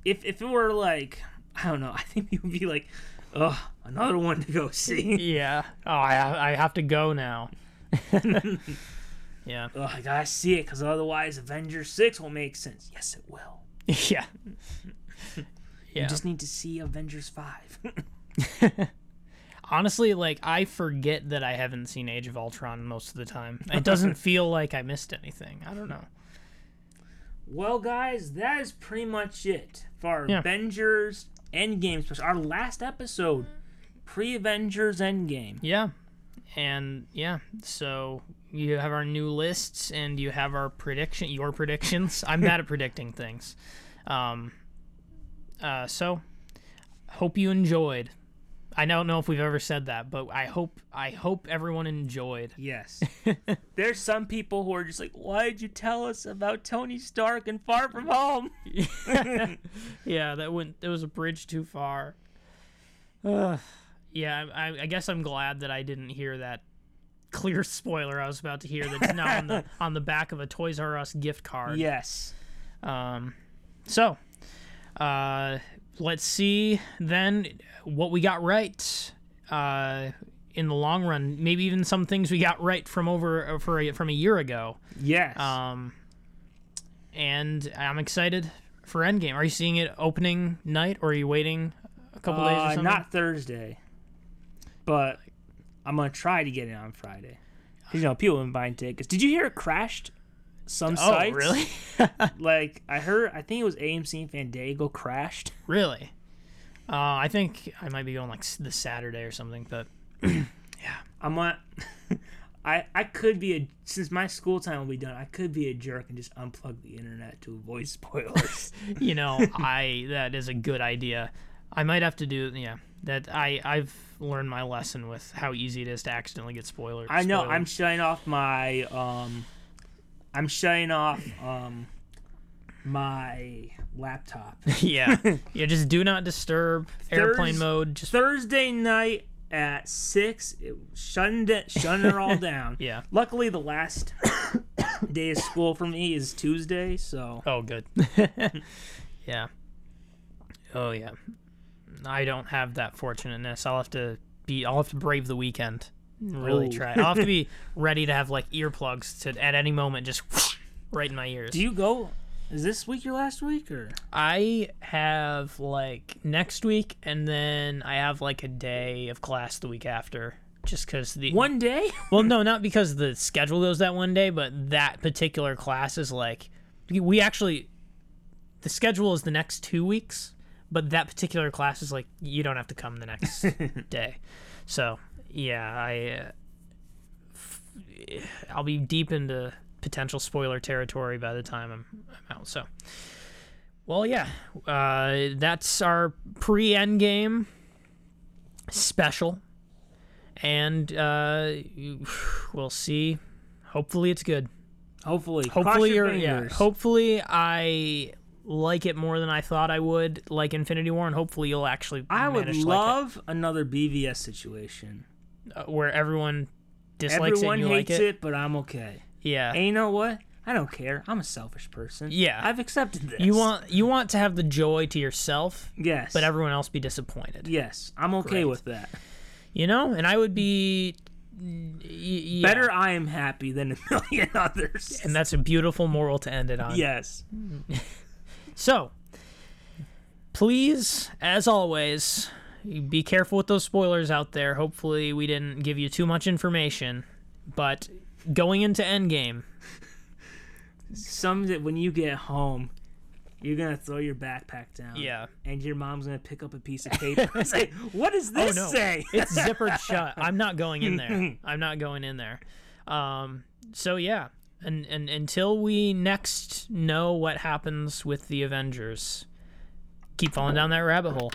if, if it were like... I don't know. I think people would be like... Ugh, another one to go see. Yeah. Oh, I I have to go now. yeah. Ugh, I gotta see it because otherwise Avengers six won't make sense. Yes, it will. yeah. Yeah. You just need to see Avengers five. Honestly, like, I forget that I haven't seen Age of Ultron most of the time. It doesn't feel like I missed anything. I don't know. Well, guys, that is pretty much it for our yeah. Avengers Endgame special. Our last episode, pre-Avengers Endgame. Yeah. And, yeah, so you have our new lists, and you have our prediction, your predictions. I'm bad at predicting things. Um, uh, so, hope you enjoyed. I don't know if we've ever said that, but I hope I hope everyone enjoyed. Yes. There's some people who are just like, why did you tell us about Tony Stark and Far From Home? Yeah, that went. It was a bridge too far. Uh, yeah, I, I guess I'm glad that I didn't hear that clear spoiler I was about to hear that's now on the on the back of a Toys R Us gift card. Yes. Um. So. Uh. Let's see then what we got right uh, in the long run. Maybe even some things we got right from over for a, from a year ago. Yes. Um, and I'm excited for Endgame. Are you seeing it opening night, or are you waiting a couple uh, days or something? Not Thursday, but I'm going to try to get it on Friday. You know, people have been buying tickets. Did you hear it crashed? Some oh, sites. Oh, really? Like, I heard, I think it was A M C and Fandango crashed. Really? Uh, I think I might be going, like, this Saturday or something, but, yeah. I'm not, I, I could be, a since my school time will be done, I could be a jerk and just unplug the internet to avoid spoilers. You know, I, that is a good idea. I might have to do, yeah, that, I, I've learned my lesson with how easy it is to accidentally get spoilers. I know, spoilers. I'm shutting off my, um... I'm shutting off um, my laptop. yeah. Yeah, just do not disturb, Thurs- airplane mode. Just Thursday night at six, it shutting, de- shutting it all down. Yeah. Luckily, the last day of school for me is Tuesday, so. Oh, good. yeah. Oh, yeah. I don't have that fortunateness. I'll have to be, I'll have to brave the weekend. Really oh. try. I'll have to be ready to have like earplugs to at any moment, just whoosh, right in my ears. Do you go? Is this week your last week, or I have like next week, and then I have like a day of class the week after, just because the one day. Well, no, not because the schedule goes that one day, but that particular class is like we actually the schedule is the next two weeks, but that particular class is like you don't have to come the next day, so. Yeah, I, uh, f- I'll be deep into potential spoiler territory by the time I'm, I'm out. So, well, yeah, uh, that's our pre-Endgame special, and uh, we'll see. Hopefully, it's good. Hopefully, hopefully, your yeah, hopefully, I like it more than I thought I would. Like Infinity War, and hopefully, you'll actually. I would to love like another B V S situation. Where everyone dislikes everyone it and you hates like it. it, but I'm okay. Yeah. And you know what? I don't care. I'm a selfish person. Yeah. I've accepted this. You want you want to have the joy to yourself. Yes. But everyone else be disappointed. Yes. I'm okay Great. with that. You know, and I would be yeah. better. I am happy than a million others. And that's a beautiful moral to end it on. Yes. So, please, as always, be careful with those spoilers out there. Hopefully we didn't give you too much information, but going into Endgame, some that when you get home, you're gonna throw your backpack down. Yeah, and your mom's gonna pick up a piece of paper and say, "What does this oh, no. say?" It's zippered shut. I'm not going in there. I'm not going in there. Um. So yeah, and and until we next know what happens with the Avengers, keep falling down that rabbit hole.